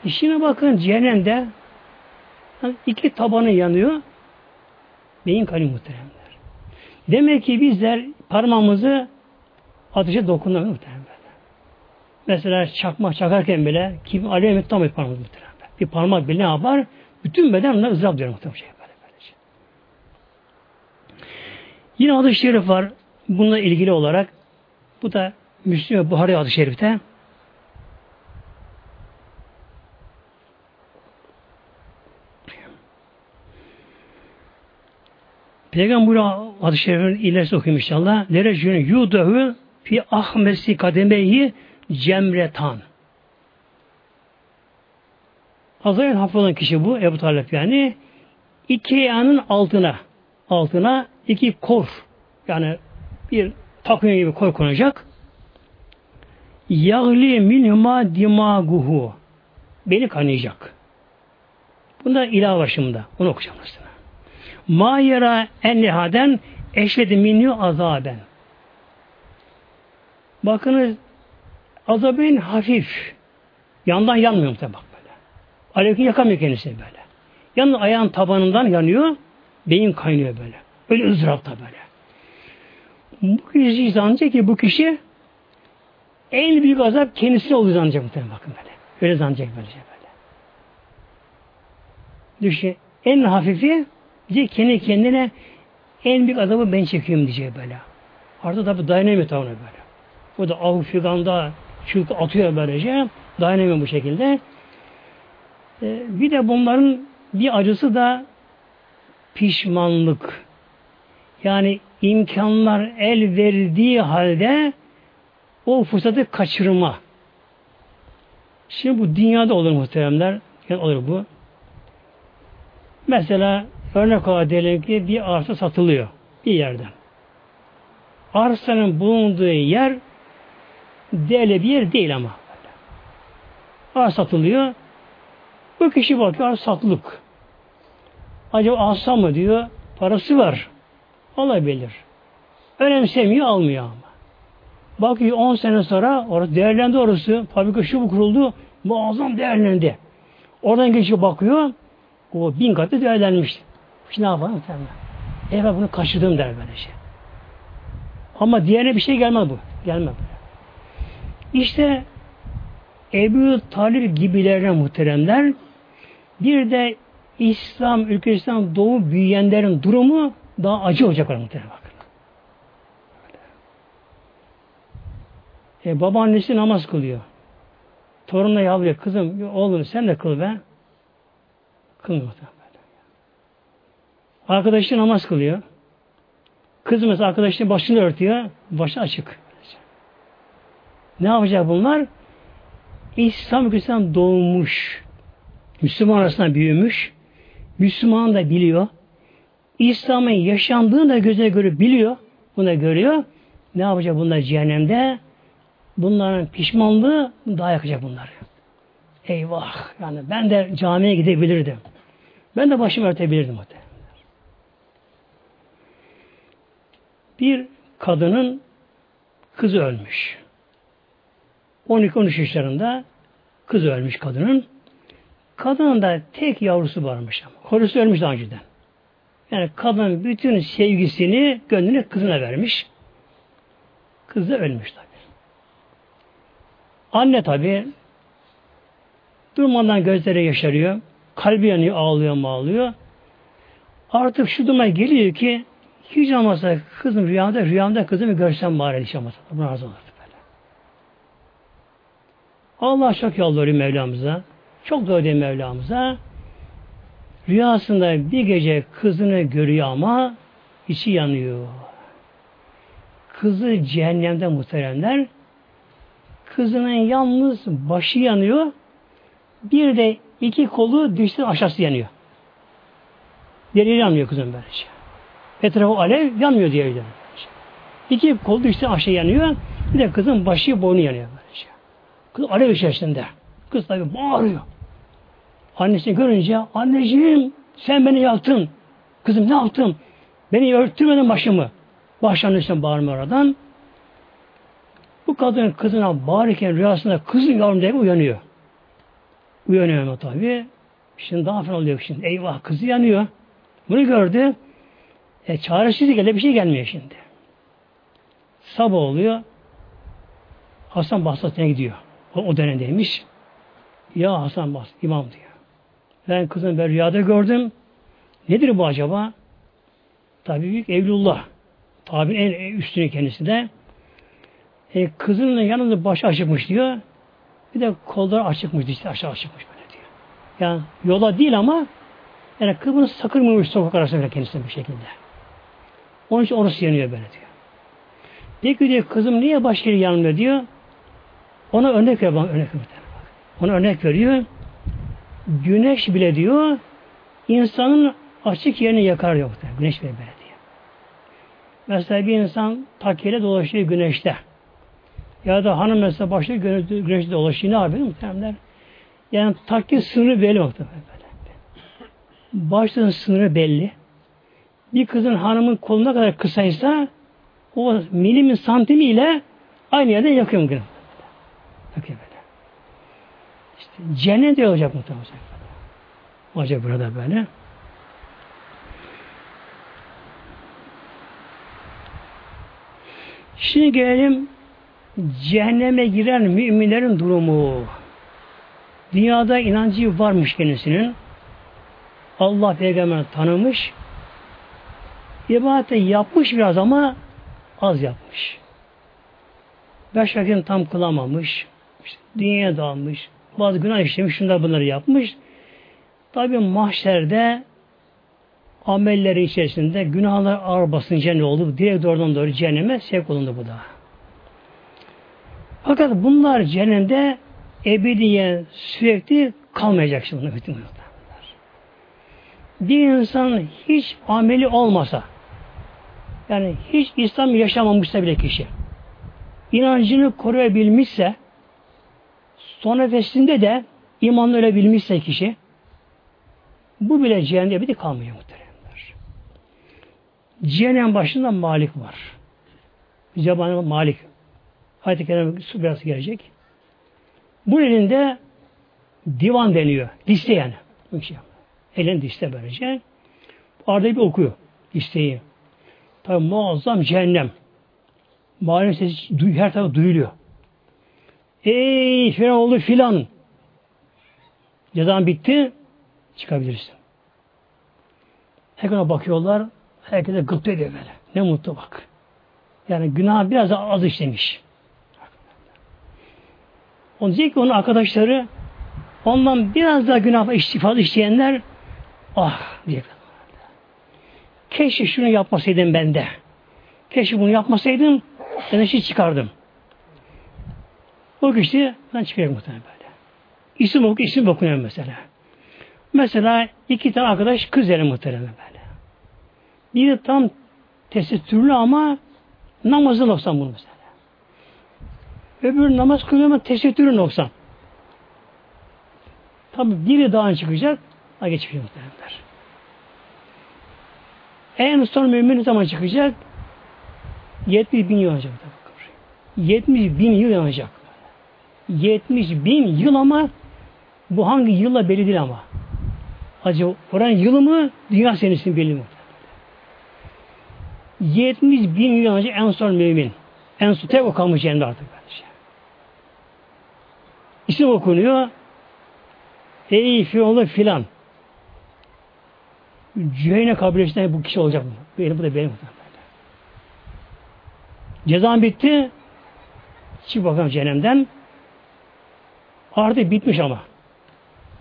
İşine bakın cehennemde iki tabanı yanıyor. Beyin kanı muhteremler. Demek ki bizler parmağımızı ateşe dokunamıyor muhteremler. Mesela çakmak çakarken bile kim aleyhime tam et parmağımızı muhteremler. Bir parmak bile ne yapar? Bütün beden bunlar ızdırap diyor muhtemelen. Yine hadis-i şerif var. Bununla ilgili olarak bu da Müslüm ve Buhari hadis-i şerifte. Peygamber hadis-i şerifin ilerisi okuyayım inşallah. Lerecün yudahu fi ahmesi kademeyi cemretan. Azrail hafif olan kişi bu Ebu Talip yani. İki ayağının altına iki kor yani bir takviye gibi kor konacak. Yağli minhuma dimaguhu. Beni kanayacak. Bunda ilah var şimdi. Onu okuyacağım aslında. Ma yara ennehaden eşvedi minhu azaben. Bakınız azabın hafif. Yandan yanmıyor tabi bak böyle. Alevkin yakamıyor kendisi böyle. Yalnız ayağın tabanından yanıyor. Beyin kaynıyor böyle. Öyle ızdırapta böyle. Bu kişi zannedecek ki bu kişi en büyük azap kendisine olduğu zannedecek muhtemelen bakın böyle. Öyle zannedecek böyle. Düşün. En hafifi diyecek kendi kendine en büyük azabı ben çekiyorum diyecek böyle. Artık tabi dayanamıyor tabi böyle. O da av figanda çılgı atıyor böylece. Dayanamıyor bu şekilde. Bir de bunların bir acısı da pişmanlık. Yani imkanlar el verdiği halde o fırsatı kaçırma. Şimdi bu dünyada olur muhteremler. Yani olur bu. Mesela örnek olarak diyelim ki bir arsa satılıyor bir yerden. Arsanın bulunduğu yer değerli bir yer değil ama. Arsa satılıyor. Bu kişi bakıyor arsa satılık. Acaba alsam mı diyor. Parası var. Alabilir. Önemsemiyor almıyor ama. Bakıyor 10 sene sonra değerlendi orası. Fabrika şu bu kuruldu. Muazzam değerlendi. Oradan geçiyor bakıyor. O 1000 katı değerlenmiş. Şimdi ne yapalım? Efendim bunu kaçırdım der böyle şey. Ama diğerine bir şey gelmez bu. Gelmez. İşte Ebu Talib gibilerine muhteremler, bir de İslam, ülkesinden doğu büyüyenlerin durumu daha acı olacak olan muhterem bakın. Babaannesi namaz kılıyor. Torunla yavruya, kızım, oğlum sen de kıl be. Kılmıyor muhterem. Arkadaşı namaz kılıyor. Kız mesela arkadaşının başını örtüyor. Başı açık. Ne yapacak bunlar? İslam ülkesinden doğmuş. Müslüman arasında büyümüş. Müslüman da biliyor. İslam'ın yaşandığını da gözüne göre biliyor. Bunu da görüyor. Ne yapacak bunlar cehennemde? Bunların pişmanlığı daha yakacak bunları. Eyvah! Yani ben de camiye gidebilirdim. Ben de başımı örtebilirdim hatta. Bir kadının kızı ölmüş. 12-13 yaşlarında kız ölmüş kadının. Kadının da tek yavrusu varmış ama. Karısı ölmüş daha önceden. Yani kadın bütün sevgisini, gönlünü kızına vermiş. Kız da ölmüş tabii. Anne tabii durmadan gözleri yaşarıyor. Kalbi yanıyor, ağlıyor. Artık şu duruma geliyor ki hiç olmazsa kızım rüyamda kızımı görsem bari hiç olmazsa. Buna razı olurdu böyle. Allah çok yalvarıyor Mevlamıza. Çok dua ediyor Mevlamıza. Rüyasında bir gece kızını görüyor ama içi yanıyor. Kızı cehennemde muhteremler. Kızının yalnız başı yanıyor. Bir de iki kolu dişli aşağısı yanıyor. Derileri yanmıyor kızın böylece. Etrafı alev yanmıyor diye öyle. İki kol düştü aşağı yanıyor. Bir de kızın başı boynu yanıyor. Kız alev içerisinde. Kız tabii bağırıyor. Annesini görünce anneciğim sen beni yaktın. Kızım ne yaptın? Beni örtürmedin başımı. Baş annesinden bağırma oradan. Bu kadın kızına bağırırken rüyasında kızın yavrum diye uyanıyor. Uyanıyor tabii. Şimdi daha fena oluyor. Şimdi eyvah kızı yanıyor. Bunu gördü. Çaresizlik öyle bir şey gelmiyor şimdi. Sabah oluyor. Hasan Basri'ye gidiyor. O dönemdeymiş. Ya Hasan Basri imam diyor. Ben kızım ben rüyada gördüm. Nedir bu acaba? Tabii büyük Evlullah. Tabi'nin en üstünü kendisi de. Kızının yanında başı açıkmış diyor. Bir de kolları açıkmış. İşte aşağı açıkmış böyle diyor. Yani yola değil ama yani kızını sakırmamış sokak arasında kendisine bir şekilde. Onun için orası yanıyor böyle diyor. Peki diyor kızım niye başka yeri yanmıyor diyor. Ona örnek ver bana örnek ver. Ona örnek veriyor. Güneş bile diyor insanın açık yerini yakar diyor. Güneş bile böyle diyor. Mesela bir insan takiyle dolaşıyor güneşte. Ya da hanım mesela başka güneşte dolaşıyor. Ne yapıyor muhtemelen? Yani takiye sınırı belli muhtemelen. Başlığın sınırı belli. Bir kızın hanımın koluna kadar kısaysa o milimin santimiyle aynı yerden yakıyor mu? Yakıyor böyle. İşte cennet olacak muhtemelen. Olacak burada böyle. Şimdi gelelim cehenneme giren müminlerin durumu. Dünyada inancı varmış kendisinin. Allah peygamberini tanımış, ibadeti yapmış biraz ama az yapmış. 5 vakit tam kılamamış, işte dünyaya dalmış, bazı günah işlemiş, şunlar bunları yapmış. Tabi mahşerde amelleri içerisinde günahlar ağır basınca ne oldu? Direkt doğrudan doğru cehenneme sevk olundu bu da. Fakat bunlar cehennemde ebediyen sürekli kalmayacak şimdi. Bir insan hiç ameli olmasa, yani hiç İslam yaşamamışsa bile kişi, inancını koruyabilmişse, son nefesinde de imanla ölebilmişse kişi, bu bile cehennemde ebedi kalmıyor muhteremler. Cehennem başında Malik var. Cehennem Malik. Ayet-i Kerim'e biraz gelecek. Bu elinde Divan deniyor. Liste yani. Elin liste böylece. Arada bir okuyor listeyi. Tabi muazzam cehennem. Mağlup sesi her tarafa duyuluyor. Ey filan oldu filan. Cezan bitti. Çıkabilirsin. Herkese bakıyorlar. Herkese gıpta ediyor böyle. Ne mutlu bak. Yani günah biraz daha az işlemiş. Onun için ki onun arkadaşları ondan biraz daha günah fazla işleyenler ah diyecekler. Keşke şunu yapmasaydım ben de. Keşke bunu yapmasaydım ben de şey çıkardım. O kişi ben çıkıyorum muhtemelen böyle. İsim okunuyor mesela. Mesela iki tane arkadaş kız eli muhtemelen böyle. Biri tam tesettürlü ama namazı noksan bunu mesela. Öbürü namaz kılıyor ama tesettürü noksan. Tabi biri daha çıkacak, daha geçmiyor muhtemelenler. En son mümin ne zaman çıkacak? 70.000 yıl yanacak. 70.000 yıl yanacak. 70.000 yıl ama bu hangi yılla belli değil ama. Acaba oran yılı mı? Dünya senesinin belli mi? 70.000 yıl yanacak en son mümin. En son tek o kalmış cehennemde artık. İsim okunuyor. Ey fiyoğlu filan. Cüheyne kabilesinden bu kişi olacak mı? Bu da benim. Cezam bitti. Çık bakalım cehennemden. Artık bitmiş ama.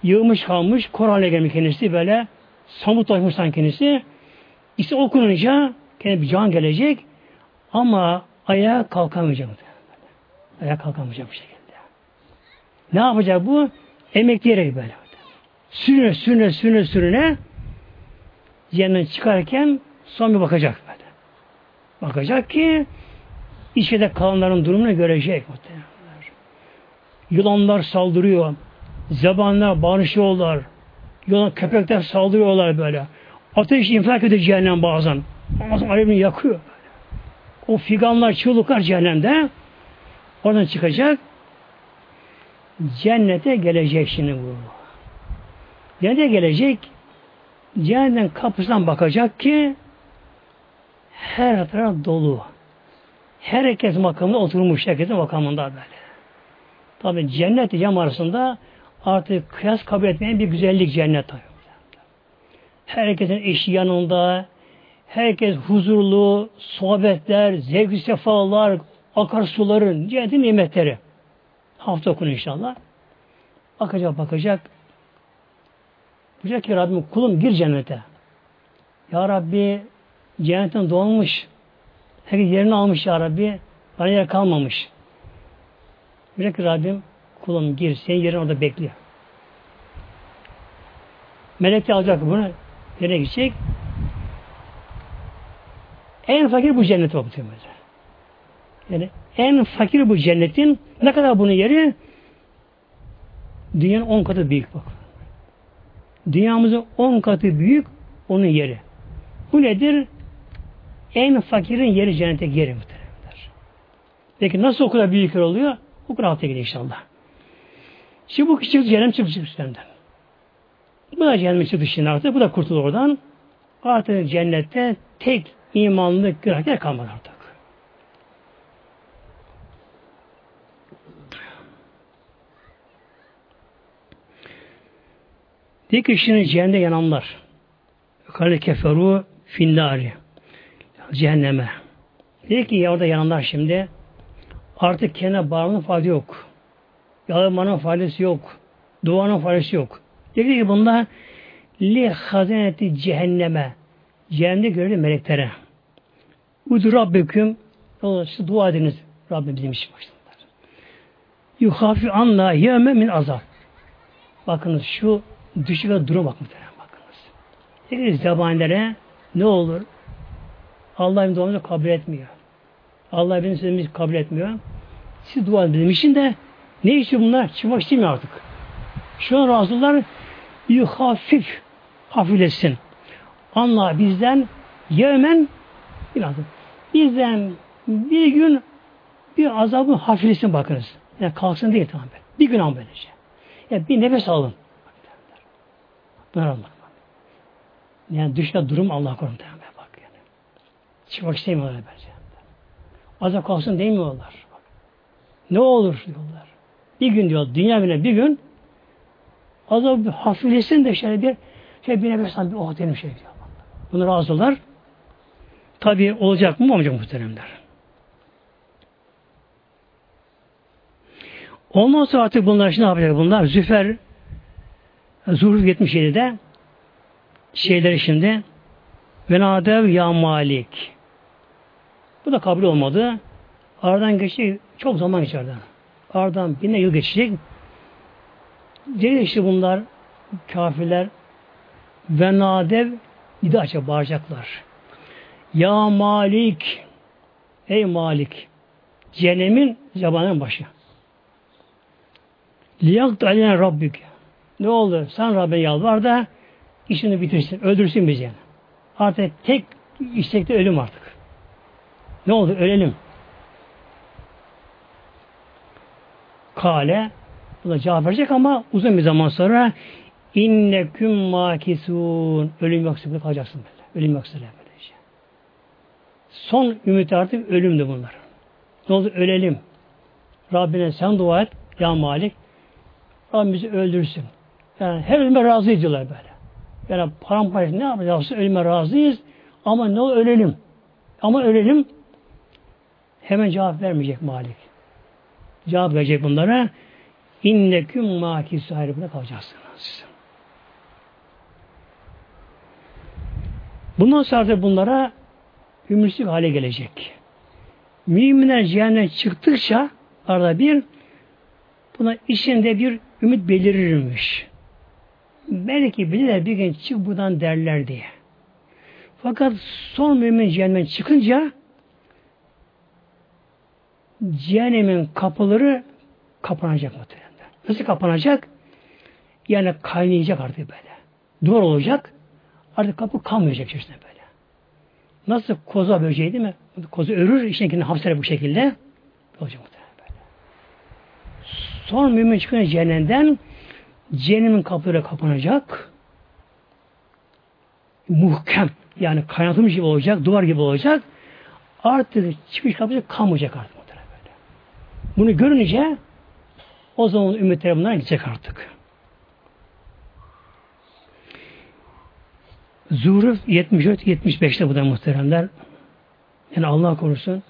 Yığmış kalmış. Korhan'a gelmiş kendisi böyle. Samutlaşmış sanki kendisi. İsim okununca kendine bir can gelecek. Ama ayağa kalkamayacak. Ayağa kalkamayacak bir şekilde. Ne yapacak bu? Emekleyerek böyle. Sürüne cehennemden çıkarken son bir bakacak böyle. Bakacak ki içeride kalanların durumunu görecek. Yılanlar saldırıyor. Zebanlar bağırışıyorlar. Köpekler saldırıyorlar böyle. Ateş infilak ediyor cehennem bazen. Bazen alevini yakıyor. O figanlar, çığlıklar cehennemde. Oradan çıkacak. Cennete gelecek şimdi bu. Cennete gelecek. Cehennem kapısından bakacak ki her taraf dolu. Herkes makamında oturmuş. Herkesin makamında böyle. Tabi cennet ile cam arasında artık kıyas kabul etmeyen bir güzellik cennet. Herkesin eşi yanında. Herkes huzurlu. Sohbetler, zevk-i sefalar, akarsuların, cennetin nimetleri. Hafta okunu inşallah. Bakacak. Diyecek ki Rabbim kulum gir cennete. Ya Rabbi cennetten doğmuş. Herkes yerini almış ya Rabbi. Bana yer kalmamış. Diyecek ki Rabbim kulum gir. Senin yerin orada bekliyor. Melek de alacak bunu. Yerine gidecek. En fakir bu cennet bakıyor. Yani en fakir bu cennetin ne kadar bunun yeri? Dünyanın 10 katı büyük bak. Dünyamızın 10 katı büyük onun yeri. Bu nedir? En fakirin yeri cennete yeri muhtemelenler. Peki nasıl o kadar büyük yer oluyor? O kadar altta gidiyor inşallah. Şimdi bu küçük cehennem çıkacak cehennemden. Bu da cehennem çıkacak şimdi artık. Bu da kurtulur oradan. Artık cennette tek imanlı günahkar kalmadı artık. Tek kişinin cehennemde yananlar. Kale keferu finnari. Cehenneme. Dedi ki ya orada yananlar şimdi artık kendine bağırmanın faydası yok. Yalvarmanın faydası yok. Duanın faydası yok. Dedi ki bunda li hazineti cehenneme. Cehennemde görevli meleklere. Udu Rabbeküm dua ediniz. Rabbim bizim için başladılar. Yuhafi anla yeme min azab. Bakınız şu düşük ve duruma bak muhtemelen bakınız. Dediğiniz zabanilere ne olur? Allah benim duamızı kabul etmiyor. Allah benim sözümüzü kabul etmiyor. Siz dua edin için de ne işi bunlar? Çıkmak değil mi artık? Şu an razılar yuhafif hafiflesin. Allah bizden yevmen bizden bir gün bir azabı hafiflesin bakınız. Yani kalksın değil tamamen. Bir gün an böylece. Yani bir nefes alın. Buyurun bak. Yani düşe durum Allah korusun. Bak yani. Çıkmak istemiyorlar bence. Azap kalsın demiyorlar. Ne olur diyorlar. Bir gün diyor, dünya bile bir gün azap hafiflesin de şöyle bir şey, bir nefes alın, bir oh derim şey diyor. Bunlar razılar. Tabii olacak mı amca muhteremler? Ondan sonra artık bunlar şimdi ne yapacak bunlar? Zuhruf 77'de şeyleri şimdi Venadev ya Malik. Bu da kabul olmadı. Aradan geçti. Çok zaman geçerden. Aradan binler yıl geçecek. Dedi işte bunlar kafirler Venadev nida açıp bağıracaklar. Ya Malik, ey Malik, cehennemin zabanın başı. Liyakt aleyna Rabbik. Ne oldu? Sen Rabbine yalvar da işini bitirsin, öldürsün bizi yani. Artık tek istekte ölüm artık. Ne oldu? Ölelim. Kale, bu da cevap verecek ama uzun bir zaman sonra inneküm makisun. Ölüm yok, sıkıntı kalacaksın böyle. Ölüm yok, sıkıntı. Son ümit artık ölümdü bunlar. Ne oldu? Ölelim. Rabbine sen dua et. Ya Malik. Rabbim bizi öldürsün. Yani her ölüme razı ediyorlar böyle. Yani paramparça ne yapacağız? Ölüme razıyız. Ama ne oldu? Ölelim. Ama ölelim. Hemen cevap vermeyecek Malik. Cevap verecek bunlara. İnneküm makis ayrımına kalacaksınız. Bundan sonra bunlara ümürsüz hale gelecek. Müminler cehennem çıktıkça arada bir buna içinde bir ümit belirirmiş. Belki bilirler bir gün çık buradan derler diye. Fakat son mümin cehennem çıkınca cehennemin kapıları kapanacak muhtemelen. Nasıl kapanacak? Yani kaynayacak artık böyle. Duvar olacak. Artık kapı kalmayacak içerisinde böyle. Nasıl koza böceği değil mi? Koza örür, içindekini hapseder bu şekilde. Olacak muhtemelen böyle. Son mümin çıkınca cehennemden cehennemin kapıları kapanacak. Muhkem. Yani kaynatılmış gibi olacak, duvar gibi olacak. Artık çıkış kapısı kalmayacak artık muhtemelen böyle. Bunu görünce o zaman ümitleri bundan gidecek artık. Zuhruf 74-75'te bu da muhteremler. Yani Allah korusun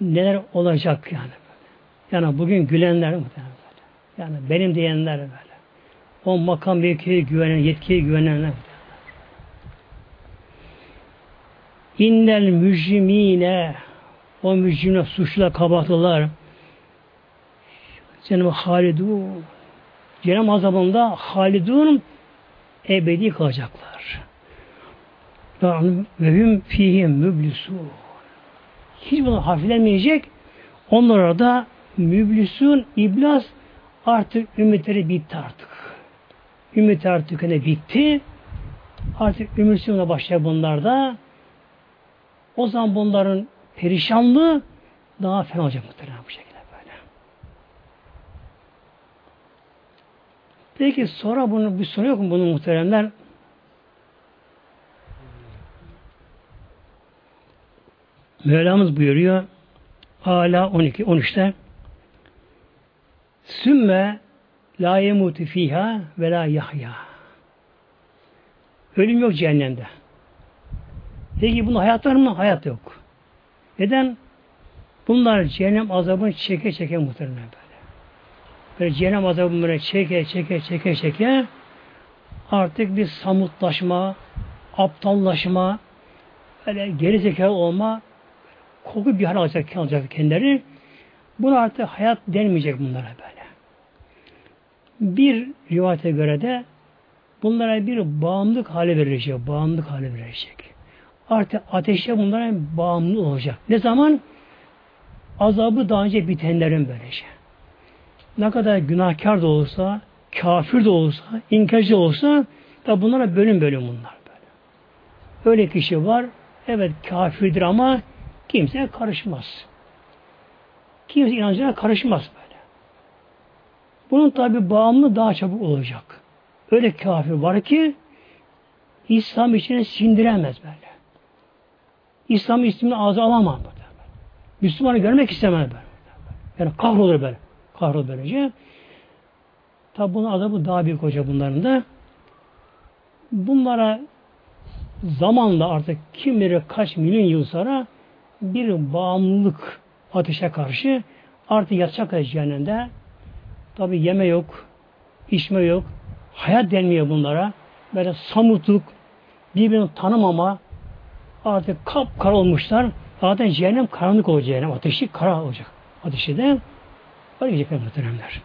neler olacak yani. Yani bugün gülenler muhteremler. Yani benim diyenler böyle. O makam mevkiye güvenen, yetkiye güvenenler. İnnel mücrimine o mücrimine suçla kabahatlılar. Cenab-ı Halidun Cenab-ı Azabı'nda Halidun ebedi kalacaklar. Ve hüm fihim müblisun. Hiç bunu hafiflemeyecek. Onlara da müblisun, iblis artık ümitleri bitti artık. Ümit artık ne bitti. Artık ümitsiyle başlıyor bunlar da. O zaman bunların perişanlığı daha fena olacak muhtemelen bu şekilde böyle. Peki sonra bunun bir sonu yok mu bunun muhteremler? Mevlamız buyuruyor Ala 12-13'te Sümme la yemutu fiha ve la yahya. Ölüm yok cehennemde. Peki bunun hayat var mı? Hayat yok. Neden? Bunlar cehennem azabını çeke çeke muhtemelen böyle. Böyle cehennem azabını böyle çeke çeke artık bir samutlaşma, aptallaşma, böyle geri zekalı olma, korku bir hal alacak kendileri. Buna artık hayat denmeyecek bunlara böyle. Bir rivayete göre de bunlara bir bağımlılık hale verilecek. Artık ateşe bunlara bağımlı olacak. Ne zaman? Azabı daha önce bitenlerin böylece. Ne kadar günahkar da olsa, kafir de olsa, inkarcı olsa da bunlara bölüm bunlar böyle. Öyle kişi var, evet kafirdir ama kimseye karışmaz. Kimse inancına karışmaz böyle. Bunun tabi bağımlı daha çabuk olacak. Öyle kafir var ki İslam içine sindiremez böyle. İslam ismini ağza alamam böyle. Müslümanı görmek istemez böyle. Yani kahrolur böyle. Kahrolur böylece. Tabi bunun azabı daha büyük olacak bunların da. Bunlara zamanla artık kim bilir kaç milyon yıl sonra bir bağımlılık ateşe karşı artık yatacaklar cehennemde. Tabi yeme yok, içme yok, hayat denmiyor bunlara. Böyle samutluk, birbirini tanımama, artık kapkara olmuşlar. Zaten cehennem karanlık olacak, cehennem ateşi kara olacak. Ateşi de böyle gidecekler bu dönemler.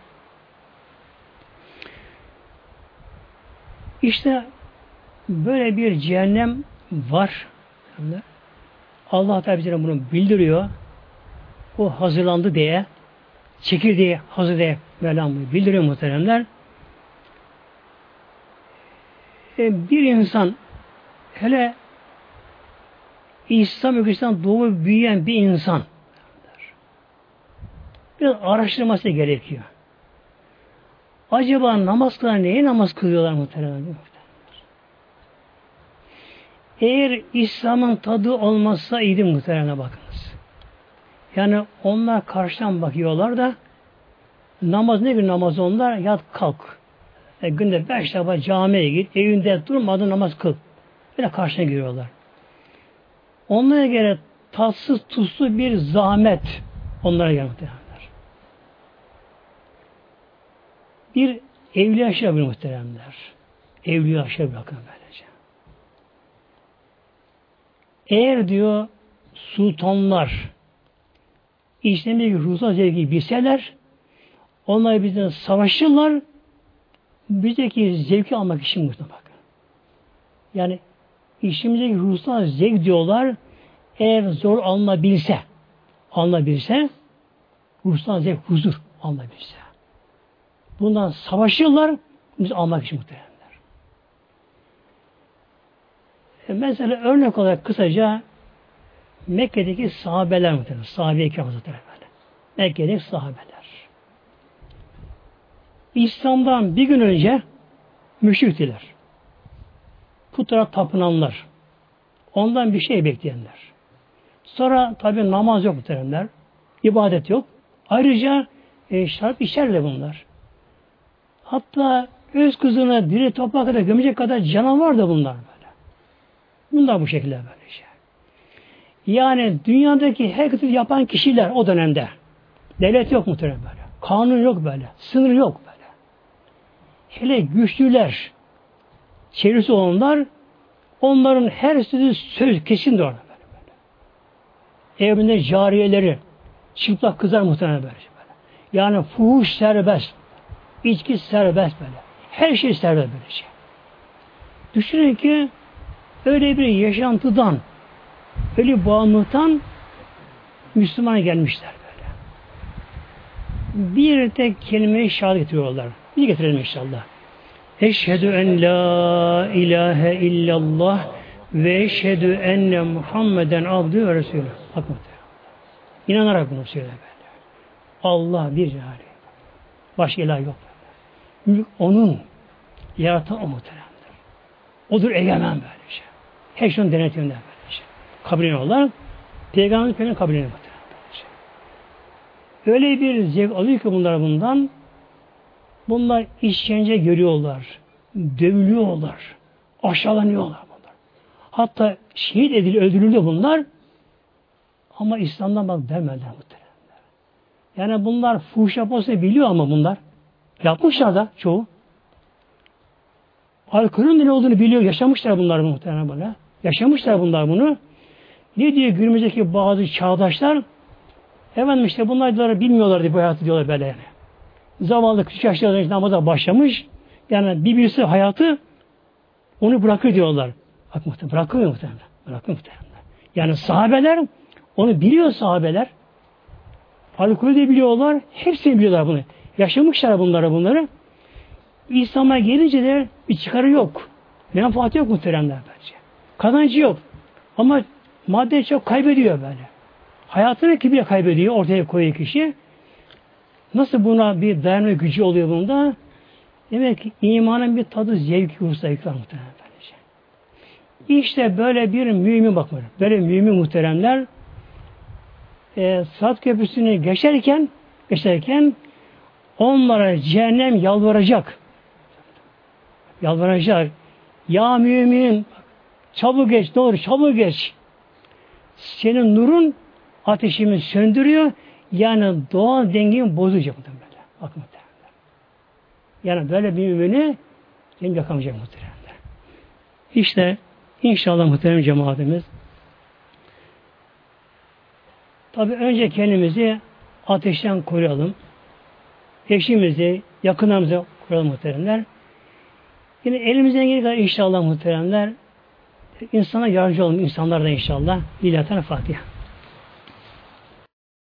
İşte böyle bir cehennem var. Allah Teala bize bunu bildiriyor. O hazırlandı diye, çekirdeği hazır diye Mevlam bildiriyor muhteremler. Bir insan, hele İslam ülkesinden doğup büyüyen bir insan, biraz araştırması gerekiyor. Acaba namaz kılan neye namaz kılıyorlar muhteremler? Eğer İslam'ın tadı olmasaydı muhteremine bakınız. Yani onlar karşıdan bakıyorlar da namaz ne bir namaz onlar? Yat kalk. Günde 5 defa camiye git, evinde durmadan namaz kıl. Böyle karşına giriyorlar. Onlara göre tatsız tuzlu bir zahmet onlara göre muhteremler. Bir evliya yaşa bir muhteremler. Evliya yaşa bir bakın böylece. Eğer diyor sultanlar içlerindeki ruhsal zevki bilseler, onlar bizden savaşırlar, bizdeki zevki almak için mutlaka bak. Yani işimizdeki ruhsal zevk diyorlar, eğer zor alınabilse, ruhsal zevk, huzur alınabilse. Bundan savaşırlar, biz almak için mutlaka. Mesela örnek olarak kısaca Mekke'deki sahabeler muhtemelen. Sahabe-i Kiram Hazretleri böyle. Mekke'deki sahabeler. İslam'dan bir gün önce müşriktiler. Putlara tapınanlar. Ondan bir şey bekleyenler. Sonra tabi namaz yok muhtemelenler. İbadet yok. Ayrıca şarap içerler bunlar. Hatta öz kızını diri toprağa kadar gömecek kadar canavar da bunlar. Bunlar bu şekilde böyle şey. Yani dünyadaki her kötülüğü yapan kişiler o dönemde. Devlet yok muhtemelen böyle. Kanun yok böyle. Sınır yok böyle. Hele güçlüler, çevresi olanlar, onların her sözü söz kesin de orada böyle. Evinde cariyeleri, çıplak kızlar muhtemelen böyle. Yani fuhuş serbest, içki serbest böyle. Her şey serbest böyle şey. Düşünün ki öyle bir yaşantıdan, öyle bir bağımlılıktan Müslümana gelmişler böyle. Bir tek kelime-i şehadet getiriyorlar. Biz getirelim inşallah. Eşhedü en la ilahe illallah ve eşhedü enne Muhammeden abdühü ve resulü. İnanarak bunu söyle böyle. Allah bir cehali. Başka ilah yok. Mülk onun, yaratan o muhteremdir. Odur egemen böyle şey. Her şeyin denetiminde böylece. Kabileniyorlar. Peygamber'in kabileniyor. Öyle bir zevk alıyor ki bunlar bundan. Bunlar işkence görüyorlar. Dövülüyorlar. Aşağılanıyorlar bunlar. Hatta şehit ediliyor, öldürülüyor bunlar. Ama İslam'dan bak demediler muhtemelen. Yani bunlar fuhuş yapmasını biliyor ama bunlar. Yapmışlar da çoğu. Alkolün ne olduğunu biliyor. Yaşamışlar bunlar muhtemelen böyle. Yaşamışlar bunlar bunu. Ne diyor günümüzdeki bazı çağdaşlar? Efendim işte bunlar bilmiyorlardı bu hayatı diyorlar böyle yani. Zavallı küçük yaşlarda namaza başlamış. Yani bir birisi hayatı onu bırakır diyorlar. Bak muhtemelen bırakmıyor muhtemelen. Bırakmıyor muhtemelen. Yani sahabeler onu biliyor sahabeler. Alkolü de biliyorlar. Hepsini biliyorlar bunu. Yaşamışlar bunları. İslam'a gelince de bir çıkarı yok. Menfaati yok muhteremler bence. Kazancı yok. Ama madde çok kaybediyor böyle. Hayatını bile kaybediyor ortaya koyuyor kişi. Nasıl buna bir dayanma gücü oluyor bunda? Demek ki imanın bir tadı, zevki olsa ikram muhterem. İşte böyle bir mümin bakmıyor. Böyle mümin muhteremler Sırat Köprüsü'nü geçerken onlara cehennem yalvaracak. Yalvaracak. Ya mümin çabuk geç, doğru çabuk geç. Senin nurun ateşimi söndürüyor. Yani doğal dengemi bozacak. Bak muhteremler. Yani böyle bir mümini benim yakamayacak muhteremler. İşte İnşallah muhterem cemaatimiz. Tabii önce kendimizi ateşten koruyalım. Eşimizi, yakınlarımızı koruyalım muhteremler. Yine elimizden gelen kadar inşallah muhteremler insana yardımcı olalım. İnsanlar da inşallah. Lillahi Teala Fatiha.